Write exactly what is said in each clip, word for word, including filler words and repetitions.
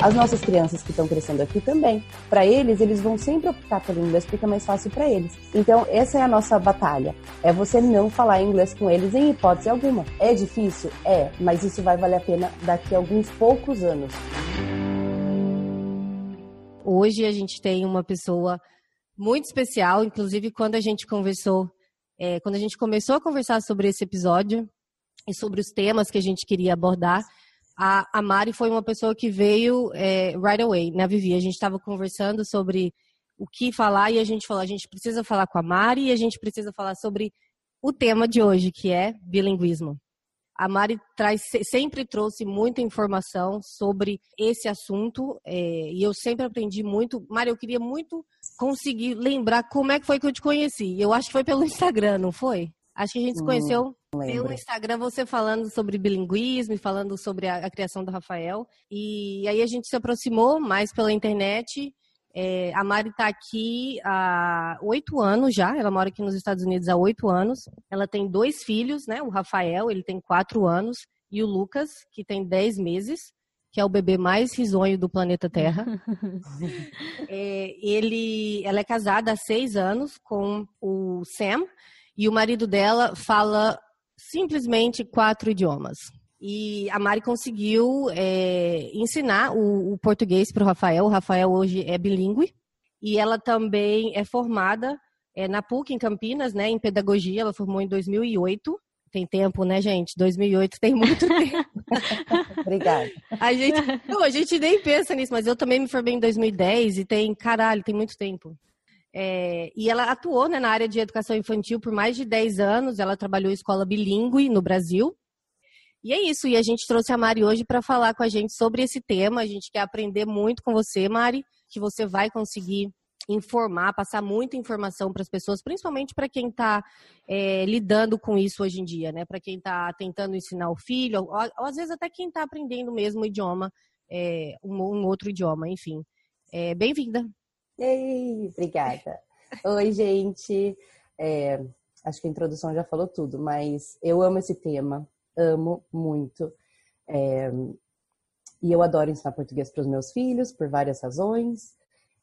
As nossas crianças que estão crescendo aqui também. Para eles, eles vão sempre optar pelo inglês porque é mais fácil para eles. Então, essa é a nossa batalha. É você não falar inglês com eles em hipótese alguma. É difícil? É, mas isso vai valer a pena daqui a alguns poucos anos. Hoje a gente tem uma pessoa muito especial, inclusive quando a gente conversou, é, quando a gente começou a conversar sobre esse episódio e sobre os temas que a gente queria abordar, a, a Mari foi uma pessoa que veio é, right away, né, Vivi? A gente estava conversando sobre o que falar e a gente falou, a gente precisa falar com a Mari e a gente precisa falar sobre o tema de hoje, que é bilinguismo. A Mari traz, sempre trouxe muita informação sobre esse assunto é, e eu sempre aprendi muito. Mari, eu queria muito conseguir lembrar como é que foi que eu te conheci. Eu acho que foi pelo Instagram, não foi? Acho que a gente se conheceu hum, pelo Instagram, você falando sobre bilinguismo e falando sobre a, a criação do Rafael. E aí a gente se aproximou mais pela internet. É, a Mari está aqui há oito anos já, ela mora aqui nos Estados Unidos há oito anos. Ela tem dois filhos, né? O Rafael, ele tem quatro anos, e o Lucas, que tem dez meses, que é o bebê mais risonho do planeta Terra. é, ele, ela é casada há seis anos com o Sam, e o marido dela fala simplesmente quatro idiomas. E a Mari conseguiu é, ensinar o, o português para o Rafael. O Rafael hoje é bilíngue e ela também é formada é, na P U C, em Campinas, né, em pedagogia. Ela formou em dois mil e oito. Tem tempo, né, gente? dois mil e oito tem muito tempo. Obrigada. A gente, não, a gente nem pensa nisso, mas eu também me formei em dois mil e dez e tem, caralho, tem muito tempo. É, e ela atuou, né, na área de educação infantil por mais de dez anos. Ela trabalhou em escola bilíngue no Brasil. E é isso, e a gente trouxe a Mari hoje para falar com a gente sobre esse tema. A gente quer aprender muito com você, Mari, que você vai conseguir informar, passar muita informação para as pessoas, principalmente para quem está é, lidando com isso hoje em dia, né? Para quem está tentando ensinar o filho, ou, ou às vezes até quem está aprendendo mesmo o idioma, é, um, um outro idioma, enfim. É, bem-vinda! Ei, obrigada! Oi, gente! É, acho que a introdução já falou tudo, mas eu amo esse tema. Amo muito. É, e eu adoro ensinar português para os meus filhos, por várias razões.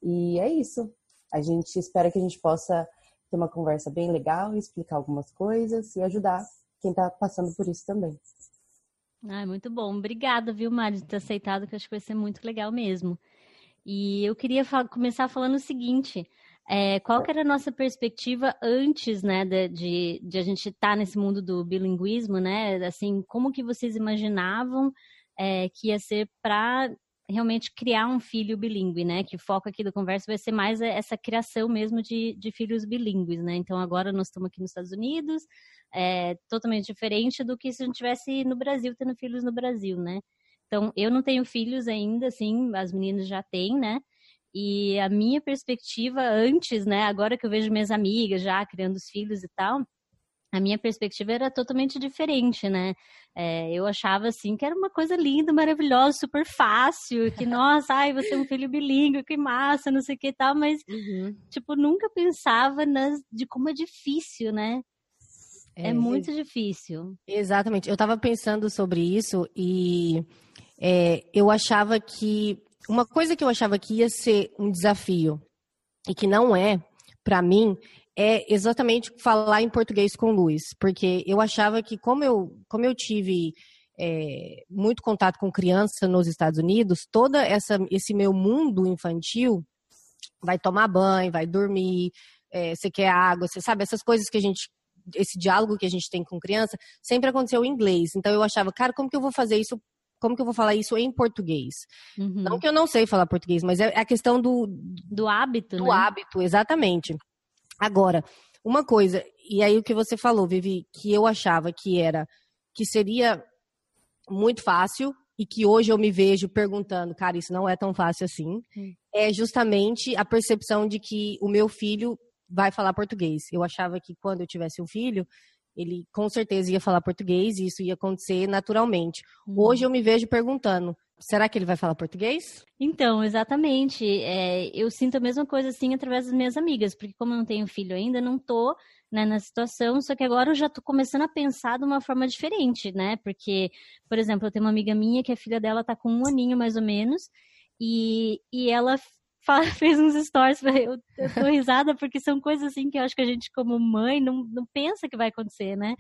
E é isso. A gente espera que a gente possa ter uma conversa bem legal, explicar algumas coisas e ajudar quem está passando por isso também. Ah, muito bom. Obrigada, viu, Mari, de ter aceitado, que eu acho que vai ser muito legal mesmo. E eu queria fa- começar falando o seguinte... É, qual que era a nossa perspectiva antes, né, de, de a gente estar nesse mundo do bilinguismo, né? Assim, como que vocês imaginavam é, que ia ser para realmente criar um filho bilíngue, né? Que o foco aqui da conversa vai ser mais essa criação mesmo de, de filhos bilíngues, né? Então, agora nós estamos aqui nos Estados Unidos, é totalmente diferente do que se a gente estivesse no Brasil, tendo filhos no Brasil, né? Então, eu não tenho filhos ainda, assim, as meninas já têm, né? E a minha perspectiva antes, né, agora que eu vejo minhas amigas já criando os filhos e tal, a minha perspectiva era totalmente diferente, né? É, eu achava, assim, que era uma coisa linda, maravilhosa, super fácil, que, nossa, ai, você é um filho bilíngue, que massa, não sei o que e tal, mas, uhum. tipo, nunca pensava nas, de como é difícil, né? É, é muito difícil. Exatamente. Eu tava pensando sobre isso e é, eu achava que uma coisa que eu achava que ia ser um desafio, e que não é, para mim, é exatamente falar em português com o Luiz. Porque eu achava que, como eu, como eu tive é, muito contato com criança nos Estados Unidos, todo esse meu mundo infantil vai tomar banho, vai dormir, é, você quer água, você sabe, essas coisas que a gente... Esse diálogo que a gente tem com criança sempre aconteceu em inglês. Então, eu achava, cara, como que eu vou fazer isso? Como que eu vou falar isso em português? Uhum. Não que eu não sei falar português, mas é a questão do... Do hábito, Do né? hábito, exatamente. Agora, uma coisa, e aí o que você falou, Vivi, que eu achava que era, que seria muito fácil, e que hoje eu me vejo perguntando, cara, isso não é tão fácil assim, uhum. é justamente a percepção de que o meu filho vai falar português. Eu achava que quando eu tivesse um filho... Ele com certeza ia falar português e isso ia acontecer naturalmente. Hoje eu me vejo perguntando, será que ele vai falar português? Então, exatamente. É, eu sinto a mesma coisa assim através das minhas amigas, porque como eu não tenho filho ainda, não tô... Né, na situação, só que agora eu já tô começando a pensar de uma forma diferente, né? Porque, por exemplo, eu tenho uma amiga minha que a filha dela tá com um aninho mais ou menos, E, e ela fala, fez uns stories, eu, eu tô risada porque são coisas assim que eu acho que a gente como mãe não, não pensa que vai acontecer, né?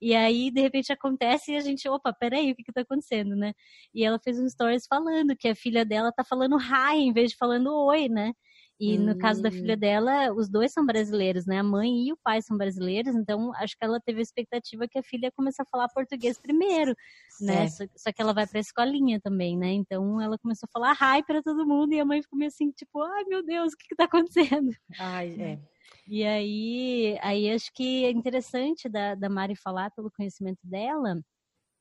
E aí de repente acontece e a gente, opa, peraí, o que que tá acontecendo, né? E ela fez uns stories falando que a filha dela tá falando hi em vez de falando oi, né? E no caso da filha dela, os dois são brasileiros, né? A mãe e o pai são brasileiros, então acho que ela teve a expectativa que a filha ia começar a falar português primeiro, né? É. Só, só que ela vai pra escolinha também, né? Então ela começou a falar hi pra todo mundo e a mãe ficou meio assim, tipo, ai meu Deus, o que que tá acontecendo? Ai, é. E aí, aí acho que é interessante da, da Mari falar pelo conhecimento dela...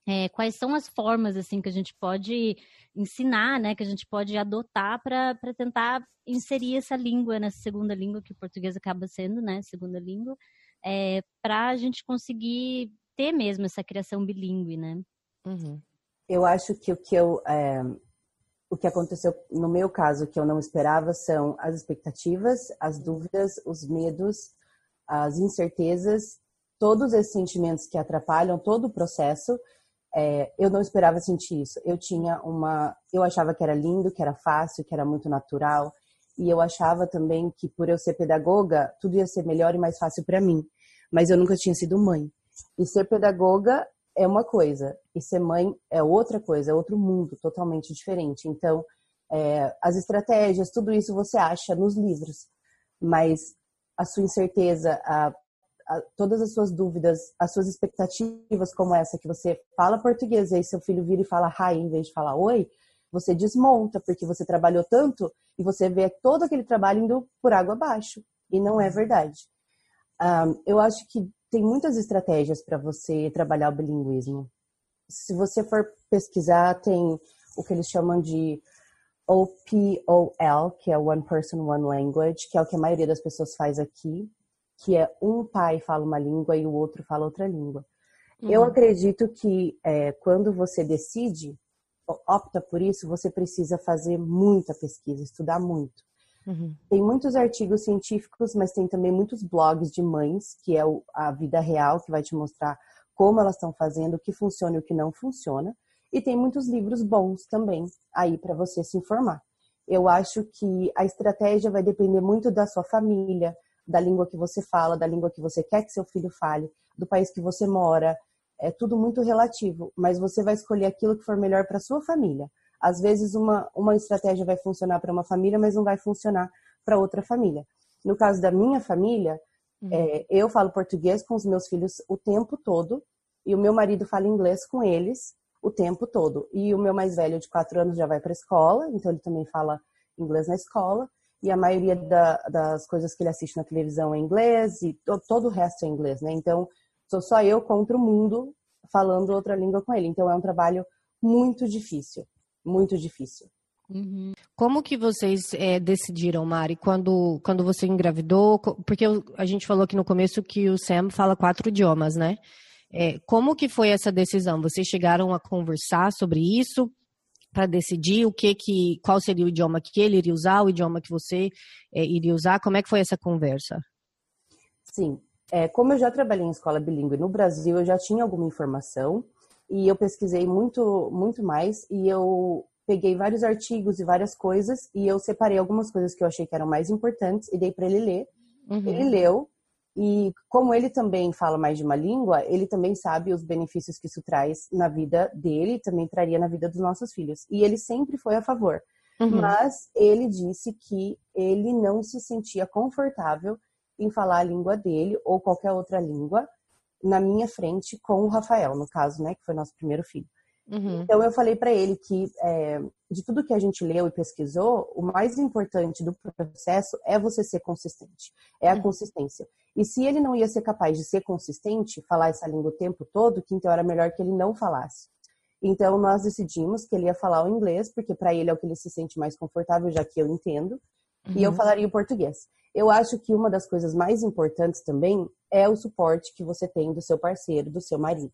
É, quais são as formas, assim, que a gente pode ensinar, né? Que a gente pode adotar para tentar inserir essa língua, nessa segunda língua, que o português acaba sendo, né? Segunda língua, é, para a gente conseguir ter mesmo essa criação bilíngue, né? Uhum. Eu acho que o que eu... É, o que aconteceu, no meu caso, que eu não esperava são as expectativas, as dúvidas, os medos, as incertezas, todos esses sentimentos que atrapalham todo o processo. É, eu não esperava sentir isso. Eu tinha uma... Eu achava que era lindo, que era fácil, que era muito natural. E eu achava também que por eu ser pedagoga, tudo ia ser melhor e mais fácil para mim. Mas eu nunca tinha sido mãe. E ser pedagoga é uma coisa. E ser mãe é outra coisa, é outro mundo totalmente diferente. Então, é, as estratégias, tudo isso você acha nos livros. Mas a sua incerteza, a... todas as suas dúvidas, as suas expectativas como essa, que você fala português e aí seu filho vira e fala hi em vez de falar oi, você desmonta porque você trabalhou tanto e você vê todo aquele trabalho indo por água abaixo e não é verdade. Um, eu acho que tem muitas estratégias para você trabalhar o bilinguismo. Se você for pesquisar, tem o que eles chamam de O P O L, que é One Person, One Language, que é o que a maioria das pessoas faz aqui, que é um pai fala uma língua e o outro fala outra língua. Uhum. Eu acredito que é, quando você decide, opta por isso, você precisa fazer muita pesquisa, estudar muito. Uhum. Tem muitos artigos científicos, mas tem também muitos blogs de mães, que é o, a vida real, que vai te mostrar como elas estão fazendo, o que funciona e o que não funciona. E tem muitos livros bons também aí para você se informar. Eu acho que a estratégia vai depender muito da sua família, da língua que você fala, da língua que você quer que seu filho fale, do país que você mora. É tudo muito relativo, mas você vai escolher aquilo que for melhor para sua família. Às vezes uma, uma estratégia vai funcionar para uma família, mas não vai funcionar para outra família. No caso da minha família, uhum. é, eu falo português com os meus filhos o tempo todo e o meu marido fala inglês com eles o tempo todo. E o meu mais velho de quatro anos já vai para a escola, então ele também fala inglês na escola. E a maioria da, das coisas que ele assiste na televisão é inglês e to, todo o resto é inglês, né? Então, sou só eu contra o mundo falando outra língua com ele. Então, é um trabalho muito difícil, muito difícil. Uhum. Como que vocês é, decidiram, Mari, quando, quando você engravidou? Porque a gente falou aqui no começo que o Sam fala quatro idiomas, né? É, como que foi essa decisão? Vocês chegaram a conversar sobre isso? Para decidir o que que, qual seria o idioma que ele iria usar, o idioma que você é, iria usar, como é que foi essa conversa? Sim, é, como eu já trabalhei em escola bilíngue no Brasil, eu já tinha alguma informação e eu pesquisei muito, muito mais e eu peguei vários artigos e várias coisas e eu separei algumas coisas que eu achei que eram mais importantes e dei para ele ler, uhum. Ele leu e como ele também fala mais de uma língua, ele também sabe os benefícios que isso traz na vida dele e também traria na vida dos nossos filhos. E ele sempre foi a favor. Uhum. Mas ele disse que ele não se sentia confortável em falar a língua dele ou qualquer outra língua na minha frente com o Rafael, no caso, né, que foi nosso primeiro filho. Uhum. Então eu falei para ele que é, de tudo que a gente leu e pesquisou, o mais importante do processo é você ser consistente, é a uhum. consistência. E se ele não ia ser capaz de ser consistente, falar essa língua o tempo todo, que então era melhor que ele não falasse. Então nós decidimos que ele ia falar o inglês, porque para ele é o que ele se sente mais confortável, já que eu entendo, uhum. e eu falaria o português. Eu acho que uma das coisas mais importantes também é o suporte que você tem do seu parceiro, do seu marido.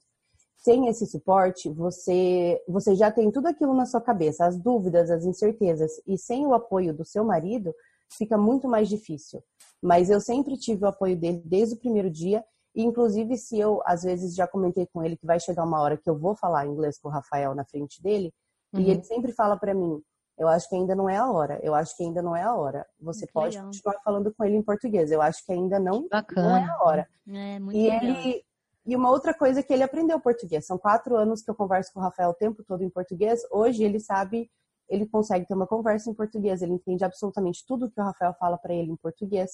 Sem esse suporte, você, você já tem tudo aquilo na sua cabeça, as dúvidas, as incertezas. E sem o apoio do seu marido, fica muito mais difícil. Mas eu sempre tive o apoio dele desde o primeiro dia. E inclusive, se eu, às vezes, já comentei com ele que vai chegar uma hora que eu vou falar inglês com o Rafael na frente dele. Uhum. E ele sempre fala pra mim, eu acho que ainda não é a hora, eu acho que ainda não é a hora. Você muito pode legal. Continuar falando com ele em português, eu acho que ainda não, não é a hora. É, muito e, ele, e uma outra coisa é que ele aprendeu português. São quatro anos que eu converso com o Rafael o tempo todo em português. Hoje ele sabe, ele consegue ter uma conversa em português, ele entende absolutamente tudo que o Rafael fala para ele em português,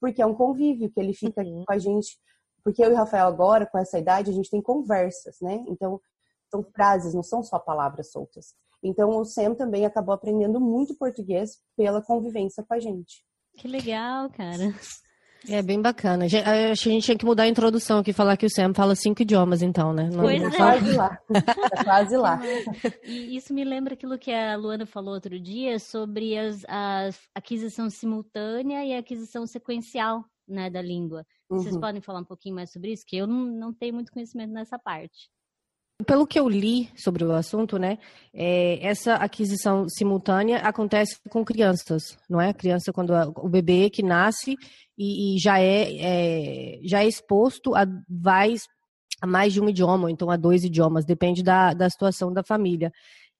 porque é um convívio que ele fica uhum. com a gente. Porque eu e o Rafael agora, com essa idade, a gente tem conversas, né? Então, são frases, não são só palavras soltas. Então, o Sam também acabou aprendendo muito português pela convivência com a gente. Que legal, cara. É bem bacana. Acho que a gente tinha que mudar a introdução aqui, falar que o Sam fala cinco idiomas, então, né? Não, pois não é. Tá quase lá. Tá quase lá. E isso me lembra aquilo que a Luana falou outro dia sobre as, as aquisição simultânea e a aquisição sequencial, né, da língua. Vocês uhum. podem falar um pouquinho mais sobre isso? Que eu não, não tenho muito conhecimento nessa parte. Pelo que eu li sobre o assunto, né, é, essa aquisição simultânea acontece com crianças, não é? A criança, quando a, o bebê que nasce e, e já, é, é, já é exposto a, vai, a mais de um idioma, ou então a dois idiomas, depende da, da situação da família.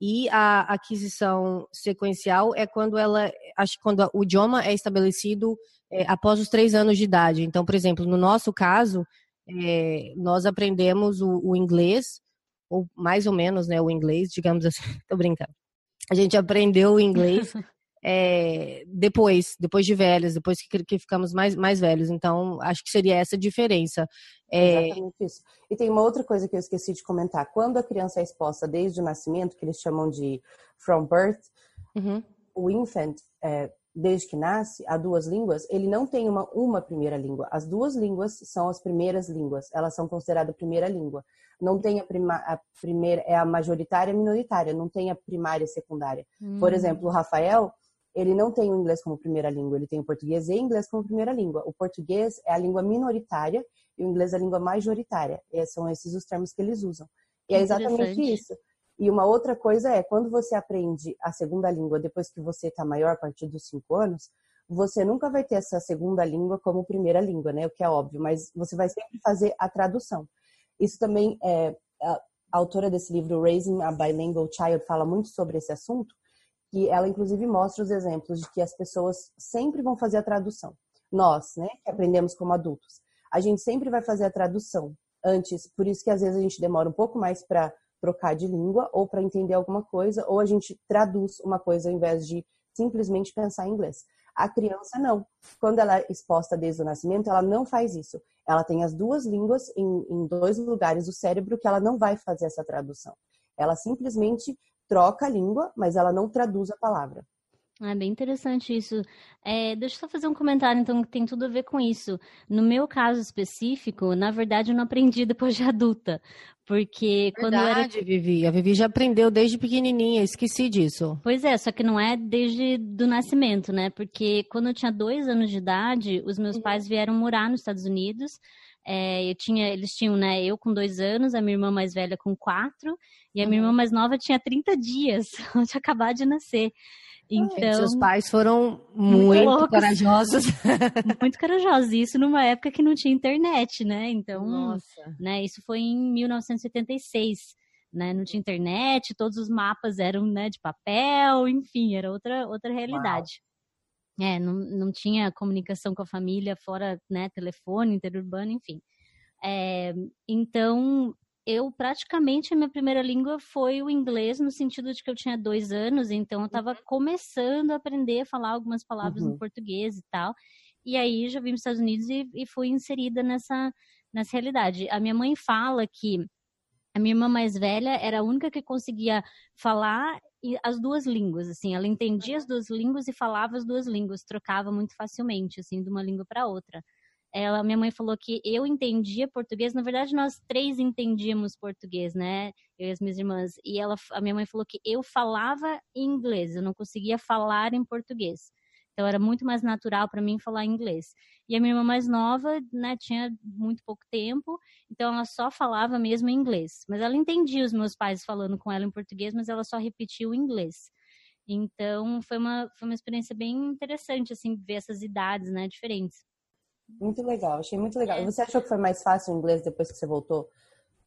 E a aquisição sequencial é quando ela, acho que quando o idioma é estabelecido é, após os três anos de idade. Então, por exemplo, no nosso caso, é, nós aprendemos o, o inglês, ou mais ou menos, né, o inglês, digamos assim, tô brincando. A gente aprendeu o inglês é, depois, depois de velhos, depois que, que ficamos mais, mais velhos. Então, acho que seria essa a diferença. É... Exatamente isso. E tem uma outra coisa que eu esqueci de comentar. Quando a criança é exposta desde o nascimento, que eles chamam de from birth, uhum. o infant, é, desde que nasce, a duas línguas, ele não tem uma, uma primeira língua. As duas línguas são as primeiras línguas. Elas são consideradas primeira língua. Não tem a, prima, a primeira, é a majoritária e a minoritária. Não tem a primária e secundária. Uhum. Por exemplo, o Rafael... Ele não tem o inglês como primeira língua, ele tem o português e o inglês como primeira língua. O português é a língua minoritária e o inglês é a língua majoritária. E são esses os termos que eles usam. E é exatamente isso. E uma outra coisa é, quando você aprende a segunda língua depois que você está maior, a partir dos cinco anos, você nunca vai ter essa segunda língua como primeira língua, né? O que é óbvio, mas você vai sempre fazer a tradução. Isso também é... A autora desse livro, Raising a Bilingual Child, fala muito sobre esse assunto. Que ela, inclusive, mostra os exemplos de que as pessoas sempre vão fazer a tradução. Nós, né, que aprendemos como adultos, a gente sempre vai fazer a tradução antes. Por isso que, às vezes, a gente demora um pouco mais para trocar de língua ou para entender alguma coisa, ou a gente traduz uma coisa ao invés de simplesmente pensar em inglês. A criança, não. Quando ela é exposta desde o nascimento, ela não faz isso. Ela tem as duas línguas em, em dois lugares do cérebro que ela não vai fazer essa tradução. Ela simplesmente... troca a língua, mas ela não traduz a palavra. É bem interessante isso. É, deixa eu só fazer um comentário, então, que tem tudo a ver com isso. No meu caso específico, na verdade, eu não aprendi depois de adulta. Porque verdade, quando eu era... Vivi. A Vivi já aprendeu desde pequenininha, esqueci disso. Pois é, só que não é desde do nascimento, né? Porque quando eu tinha dois anos de idade, os meus pais vieram morar nos Estados Unidos. É, eu tinha, eles tinham, né, eu com dois anos, a minha irmã mais velha com quatro, e a minha irmã mais nova tinha trinta dias, ela tinha acabado de nascer. Então, é, seus pais foram muito, muito corajosos. Muito corajosos, isso numa época que não tinha internet, né? Então, nossa. Né, isso foi em mil novecentos e setenta e seis, né? Não tinha internet, todos os mapas eram, né, de papel, enfim, era outra, outra realidade. Uau. É, não, não tinha comunicação com a família, fora, né, telefone, interurbano, enfim. É, então, eu praticamente, a minha primeira língua foi o inglês, no sentido de que eu tinha dois anos, então eu estava começando a aprender a falar algumas palavras uhum. no português e tal. E aí, já vim para os Estados Unidos e, e fui inserida nessa, nessa realidade. A minha mãe fala que a minha irmã mais velha era a única que conseguia falar... E as duas línguas, assim, ela entendia as duas línguas e falava as duas línguas, trocava muito facilmente, assim, de uma língua para outra. Ela, minha mãe falou que eu entendia português, na verdade nós três entendíamos português, né, eu e as minhas irmãs, e ela, a minha mãe falou que eu falava inglês, eu não conseguia falar em português. Então, era muito mais natural para mim falar inglês. E a minha irmã mais nova, né, tinha muito pouco tempo, então ela só falava mesmo inglês. Mas ela entendia os meus pais falando com ela em português, mas ela só repetia o inglês. Então, foi uma, foi uma experiência bem interessante, assim, ver essas idades, né, diferentes. Muito legal, achei muito legal. É. Você achou que foi mais fácil o inglês depois que você voltou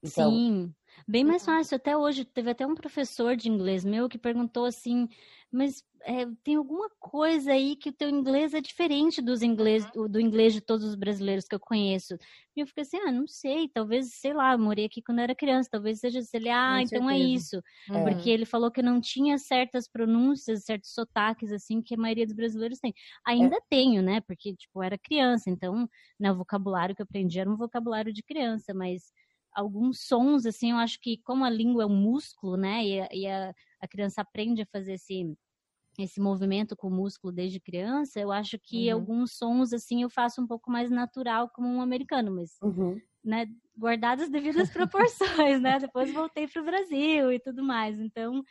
Então, sim, bem mais fácil. Até hoje teve até um professor de inglês meu que perguntou assim, mas é, tem alguma coisa aí que o teu inglês é diferente dos inglês, do, do inglês de todos os brasileiros que eu conheço. E eu fiquei assim, ah, não sei, talvez, sei lá, eu morei aqui quando eu era criança, talvez seja, sei lá, ah, então é isso. É. Porque ele falou que não tinha certas pronúncias, certos sotaques, assim, que a maioria dos brasileiros tem. Ainda é. tenho, né, porque, tipo, eu era criança, então, né, o vocabulário que eu aprendi era um vocabulário de criança, mas alguns sons, assim, eu acho que como a língua é um músculo, né, e, e a, a criança aprende a fazer esse, esse movimento com o músculo desde criança, eu acho que uhum. alguns sons, assim, eu faço um pouco mais natural como um americano, mas, uhum. né, guardadas as devidas proporções, né, depois voltei pro Brasil e tudo mais, então,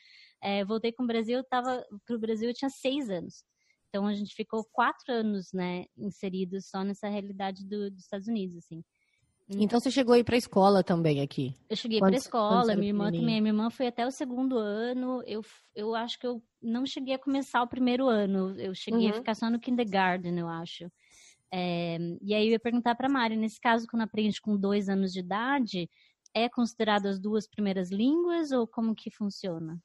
é, voltei com o Brasil, eu tava, pro Brasil eu tinha seis anos, então a gente ficou quatro anos, né, inseridos só nessa realidade do, dos Estados Unidos, assim. Então você chegou a ir para a escola também aqui? Eu cheguei para a escola, minha irmã também. Minha irmã foi até o segundo ano. Eu, eu acho que eu não cheguei a começar o primeiro ano. Eu cheguei uhum. a ficar só no kindergarten, eu acho. É, e aí eu ia perguntar para a Mari, nesse caso, quando aprende com dois anos de idade, é considerado as duas primeiras línguas ou como que funciona?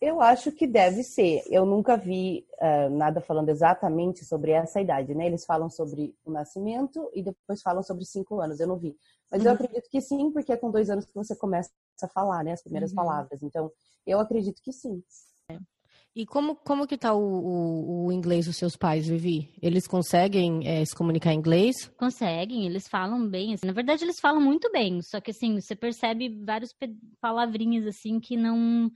Eu acho que deve ser. Eu nunca vi uh, nada falando exatamente sobre essa idade, né? Eles falam sobre o nascimento e depois falam sobre cinco anos. Eu não vi. Mas uhum. eu acredito que sim, porque é com dois anos que você começa a falar, né? As primeiras uhum. palavras. Então, eu acredito que sim. É. E como, como que tá o, o, o inglês dos seus pais, Vivi? Eles conseguem é, se comunicar em inglês? Conseguem, eles falam bem. Assim. Na verdade, eles falam muito bem. Só que, assim, você percebe várias palavrinhas, assim, que não...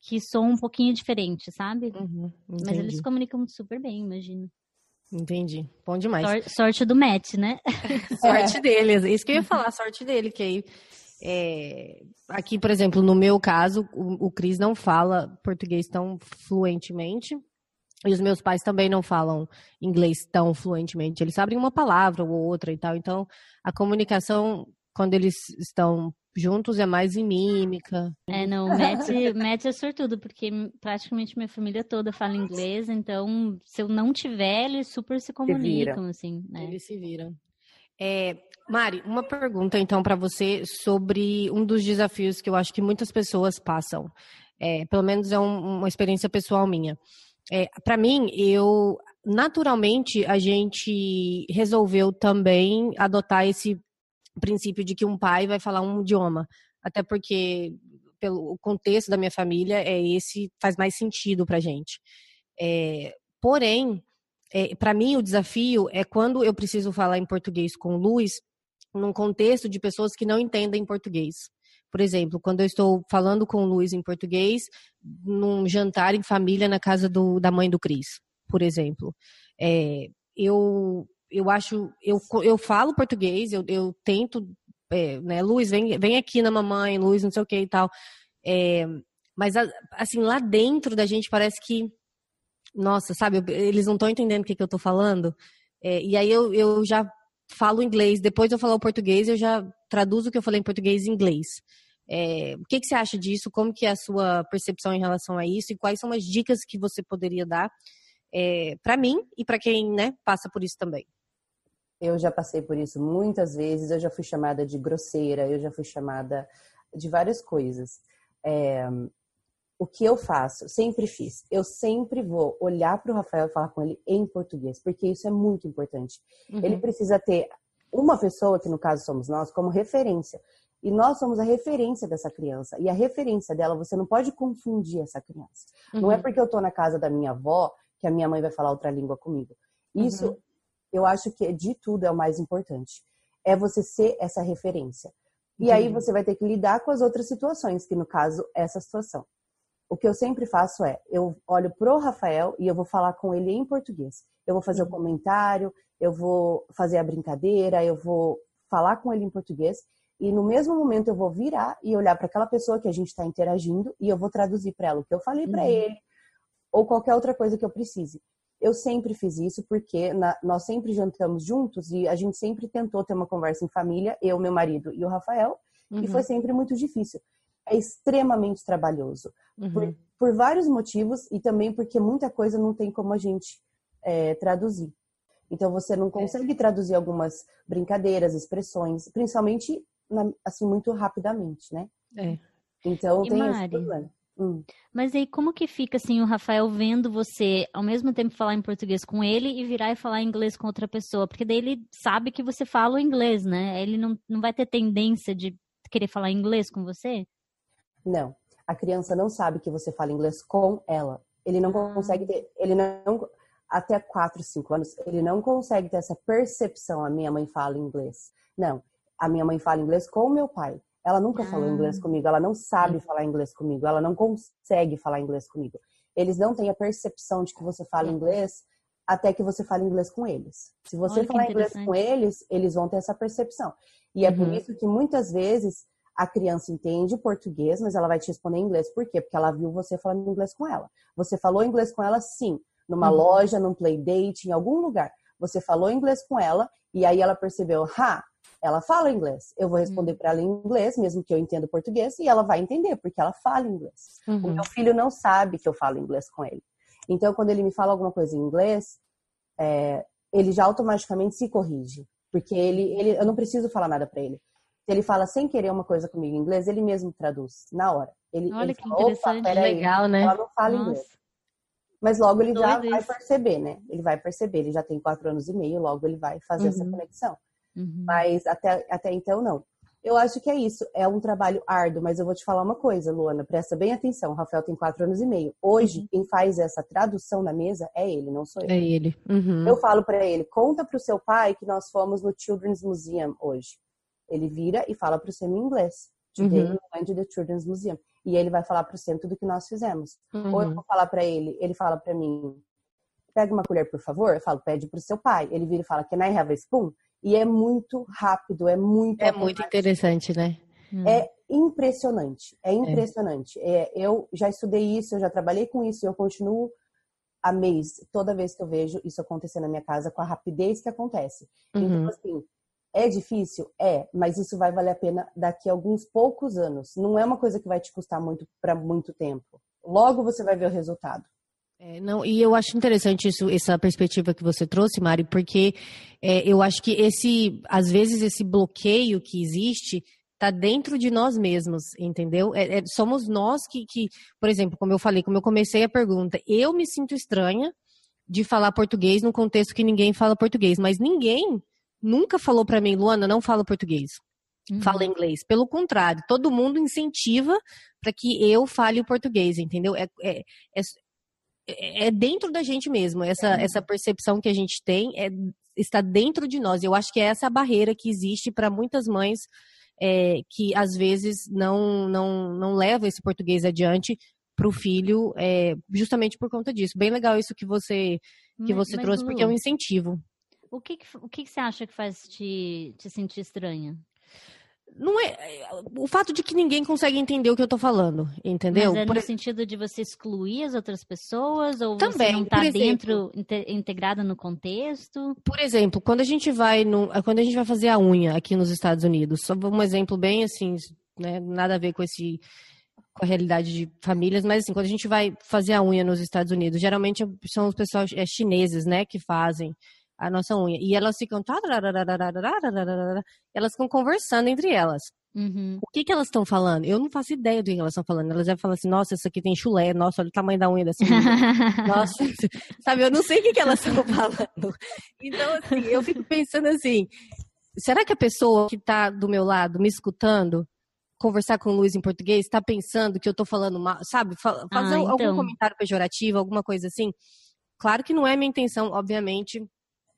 que soam um pouquinho diferente, sabe? Uhum, mas eles comunicam super bem, imagino. Entendi. Bom demais. Sor- sorte do Matt, né? Sorte é. deles. Isso que eu ia falar, sorte dele. Que aí, é... aqui, por exemplo, no meu caso, o, o Cris não fala português tão fluentemente. E os meus pais também não falam inglês tão fluentemente. Eles sabem uma palavra ou outra e tal. Então, a comunicação, quando eles estão... juntos é mais em mímica. É, não, Matt, Matt é sortudo, porque praticamente minha família toda fala inglês, então se eu não tiver, eles super se comunicam, se assim, né? Eles se viram. É, Mari, uma pergunta então para você sobre um dos desafios que eu acho que muitas pessoas passam, é, pelo menos é um, uma experiência pessoal minha. É, para mim, eu, naturalmente, a gente resolveu também adotar esse princípio de que um pai vai falar um idioma, até porque pelo contexto da minha família é esse, faz mais sentido pra gente. É, porém, é, pra mim o desafio é quando eu preciso falar em português com o Luiz num contexto de pessoas que não entendem português. Por exemplo, quando eu estou falando com o Luiz em português num jantar em família na casa do, da mãe do Cris, por exemplo. É, eu... Eu acho, eu, eu falo português, eu, eu tento, é, né, Luiz, vem, vem aqui na mamãe, Luiz, não sei o que e tal. É, mas, assim, lá dentro da gente parece que, nossa, sabe, eles não estão entendendo o que, que eu tô falando. É, e aí eu, eu já falo inglês, depois eu falo o português, eu já traduzo o que eu falei em português em inglês. É, o que, que você acha disso? Como que é a sua percepção em relação a isso? E quais são as dicas que você poderia dar é, para mim e para quem, né, passa por isso também? Eu já passei por isso muitas vezes, eu já fui chamada de grosseira, eu já fui chamada de várias coisas. É, o que eu faço? Sempre fiz. Eu sempre vou olhar para o Rafael e falar com ele em português, porque isso é muito importante. Uhum. Ele precisa ter uma pessoa, que no caso somos nós, como referência. E nós somos a referência dessa criança. E a referência dela, você não pode confundir essa criança. Uhum. Não é porque eu estou na casa da minha avó que a minha mãe vai falar outra língua comigo. Isso... Uhum. Eu acho que de tudo é o mais importante. É você ser essa referência. E uhum. aí você vai ter que lidar com as outras situações, que no caso, essa situação. O que eu sempre faço é, eu olho pro Rafael e eu vou falar com ele em português. Eu vou fazer uhum. o comentário, eu vou fazer a brincadeira, eu vou falar com ele em português. E no mesmo momento eu vou virar e olhar para aquela pessoa que a gente está interagindo e eu vou traduzir para ela o que eu falei uhum. para ele ou qualquer outra coisa que eu precise. Eu sempre fiz isso porque na, nós sempre jantamos juntos e a gente sempre tentou ter uma conversa em família, eu, meu marido e o Rafael, uhum. e foi sempre muito difícil. É extremamente trabalhoso, uhum. por, por vários motivos e também porque muita coisa não tem como a gente é, traduzir. Então você não consegue é. traduzir algumas brincadeiras, expressões, principalmente assim, muito rapidamente, né? É. Então, e tem Mari, esse problema. Hum. Mas aí, como que fica, assim, o Rafael vendo você, ao mesmo tempo, falar em português com ele e virar e falar inglês com outra pessoa? Porque daí ele sabe que você fala o inglês, né? Ele não, não vai ter tendência de querer falar inglês com você? Não. A criança não sabe que você fala inglês com ela. Ele não ah. consegue ter... Ele não... Até quatro, cinco anos, ele não consegue ter essa percepção. A minha mãe fala inglês. Não. A minha mãe fala inglês com o meu pai. Ela nunca ah. falou inglês comigo. Ela não sabe é. falar inglês comigo. Ela não consegue falar inglês comigo. Eles não têm a percepção de que você fala é. inglês até que você fala inglês com eles. Se você Olha falar inglês com eles, eles vão ter essa percepção. E uhum. é por isso que muitas vezes a criança entende português, mas ela vai te responder em inglês. Por quê? Porque ela viu você falando inglês com ela. Você falou inglês com ela, sim. Numa uhum. loja, num playdate, em algum lugar. Você falou inglês com ela e aí ela percebeu, ha, ela fala inglês. Eu vou responder uhum. para ela em inglês, mesmo que eu entenda português, e ela vai entender, porque ela fala inglês. Uhum. O meu filho não sabe que eu falo inglês com ele. Então, quando ele me fala alguma coisa em inglês, é, ele já automaticamente se corrige. Porque ele, ele, eu não preciso falar nada para ele. Se ele fala sem querer uma coisa comigo em inglês, ele mesmo traduz, na hora. Ele, Olha ele que fala, interessante, opa, legal, aí, né? Ela não fala Nossa. inglês. Mas logo ele já vai perceber, né? Ele vai perceber, ele já tem quatro anos e meio, logo ele vai fazer uhum. essa conexão. Uhum. Mas até, até então, não. Eu acho que é isso, é um trabalho árduo, mas eu vou te falar uma coisa, Luana, presta bem atenção, o Rafael tem quatro anos e meio. Hoje, uhum. quem faz essa tradução na mesa é ele, não sou eu. É ele. Uhum. Eu falo pra ele, conta pro seu pai que nós fomos no Children's Museum hoje. Ele vira e fala pro Sam em inglês. Today we went to the Children's Museum. E ele vai falar pro Sam tudo que nós fizemos. Uhum. Ou eu vou falar pra ele, ele fala pra mim, pega uma colher, por favor. Eu falo, pede pro seu pai. Ele vira e fala, can I have a spoon? E é muito rápido, é muito... É muito interessante, né? É impressionante, é impressionante. É, eu já estudei isso, eu já trabalhei com isso, eu continuo amazed toda vez que eu vejo isso acontecer na minha casa, com a rapidez que acontece. Uhum. Então, assim... É difícil? É, mas isso vai valer a pena daqui a alguns poucos anos. Não é uma coisa que vai te custar muito para muito tempo. Logo você vai ver o resultado. É, não, e eu acho interessante isso, essa perspectiva que você trouxe, Mari, porque é, eu acho que esse, às vezes esse bloqueio que existe está dentro de nós mesmos, entendeu? É, é, somos nós que, que, por exemplo, como eu falei, como eu comecei a pergunta, eu me sinto estranha de falar português num contexto que ninguém fala português, mas ninguém... Nunca falou pra mim, Luana, não fala português, uhum. fala inglês. Pelo contrário, todo mundo incentiva pra que eu fale o português, entendeu? É, é, é, é dentro da gente mesmo, essa, é. essa percepção que a gente tem é, está dentro de nós. Eu acho que é essa barreira que existe pra muitas mães é, que às vezes não, não, não levam esse português adiante pro filho, é, justamente por conta disso. Bem legal isso que você, que você mas, trouxe, mas, porque é um incentivo. O que, o que você acha que faz te, te sentir estranha? Não é, o fato de que ninguém consegue entender o que eu tô falando, entendeu? Mas é no por... sentido de você excluir as outras pessoas? Ou também, você não tá dentro, integrada no contexto? Por exemplo, quando a gente vai no, quando a gente vai fazer a unha aqui nos Estados Unidos, só um exemplo bem assim, né, nada a ver com esse... com a realidade de famílias, mas assim, quando a gente vai fazer a unha nos Estados Unidos, geralmente são os pessoal é, chineses, né, que fazem a nossa unha. E elas ficam... Elas ficam conversando entre elas. Uhum. O que que elas estão falando? Eu não faço ideia do que elas estão falando. Elas já falam assim, nossa, isso aqui tem chulé. Nossa, olha o tamanho da unha dessa unha. Nossa, sabe? Eu não sei o que que elas estão falando. Então, assim, eu fico pensando assim, será que a pessoa que está do meu lado me escutando conversar com o Luiz em português está pensando que eu estou falando mal? Sabe? Fazer ah, então. algum comentário pejorativo, alguma coisa assim? Claro que não é minha intenção, obviamente...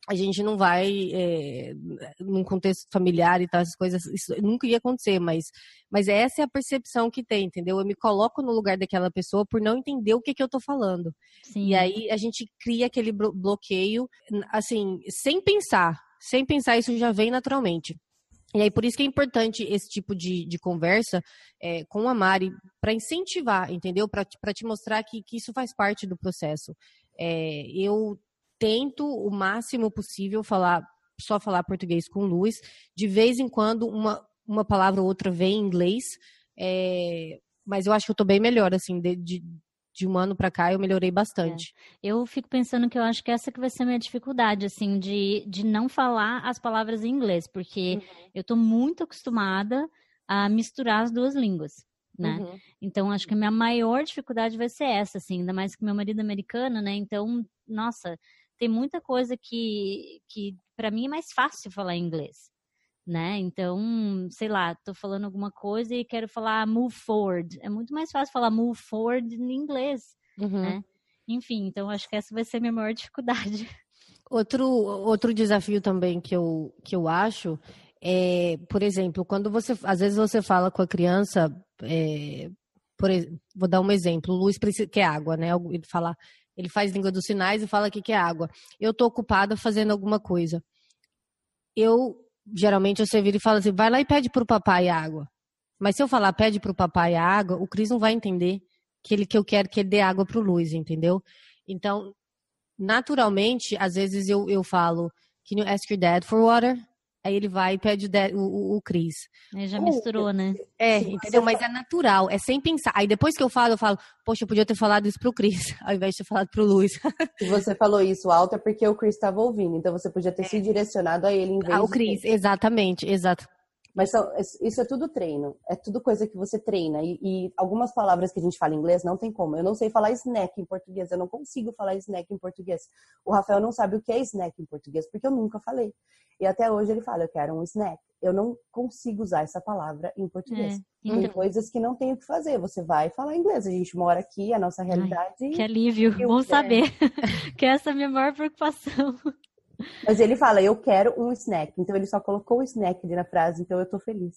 A gente não vai é, num contexto familiar e tal, essas coisas, isso nunca ia acontecer, mas, mas essa é a percepção que tem, entendeu? Eu me coloco no lugar daquela pessoa por não entender o que que eu tô falando. Sim. E aí a gente cria aquele bloqueio, assim, sem pensar, sem pensar, isso já vem naturalmente. E aí por isso que é importante esse tipo de, de conversa é, com a Mari, para incentivar, entendeu? Para te mostrar que, que isso faz parte do processo. É, eu... Tento o máximo possível falar, só falar português com o Luiz. De vez em quando, uma, uma palavra ou outra vem em inglês. É, mas eu acho que eu tô bem melhor, assim, de, de, de um ano pra cá eu melhorei bastante. É. Eu fico pensando que eu acho que essa que vai ser a minha dificuldade, assim, de, de não falar as palavras em inglês, porque uhum. eu tô muito acostumada a misturar as duas línguas, né? Uhum. Então, acho que a minha maior dificuldade vai ser essa, assim, ainda mais que meu marido é americano, né? Então, nossa, tem muita coisa que, que pra mim é mais fácil falar em inglês, né? Então, sei lá, tô falando alguma coisa e quero falar move forward. É muito mais fácil falar move forward em inglês, uhum. né? Enfim, então acho que essa vai ser a minha maior dificuldade. Outro, outro desafio também que eu, que eu acho é, por exemplo, quando você, às vezes você fala com a criança, é, por, vou dar um exemplo, o Luiz precisa, quer água, né? Ele fala, ele faz língua dos sinais e fala que quer água. Eu tô ocupada fazendo alguma coisa. Eu Geralmente você vira e fala assim, vai lá e pede pro papai a água. Mas se eu falar pede pro papai a água, o Cris não vai entender que, ele, que eu quero que ele dê água pro Luiz, entendeu? Então, naturalmente, às vezes eu, eu falo, can you ask your dad for water? Aí ele vai e pede o, dad, o, o, o Cris. Aí já misturou, Ou, né? É, entendeu? Mas é natural, é sem pensar. Aí depois que eu falo, eu falo, poxa, eu podia ter falado isso pro Cris, ao invés de ter falado pro Luiz. Se você falou isso alto é porque o Cris estava ouvindo, então você podia ter é. se direcionado a ele em vez ah, de... Ah, o Cris, exatamente, exato. Mas são, isso é tudo treino, é tudo coisa que você treina. E, e algumas palavras que a gente fala em inglês não tem como. Eu não sei falar snack em português, eu não consigo falar snack em português. O Rafael não sabe o que é snack em português, porque eu nunca falei. E até hoje ele fala, eu quero um snack. Eu não consigo usar essa palavra em português. É, então... Tem coisas que não tem o que fazer. Você vai falar inglês. A gente mora aqui, a nossa realidade... Ai, que alívio, eu bom quero... saber. Que essa é a minha maior preocupação. Mas ele fala, eu quero um snack. Então, ele só colocou o snack ali na frase. Então, eu tô feliz.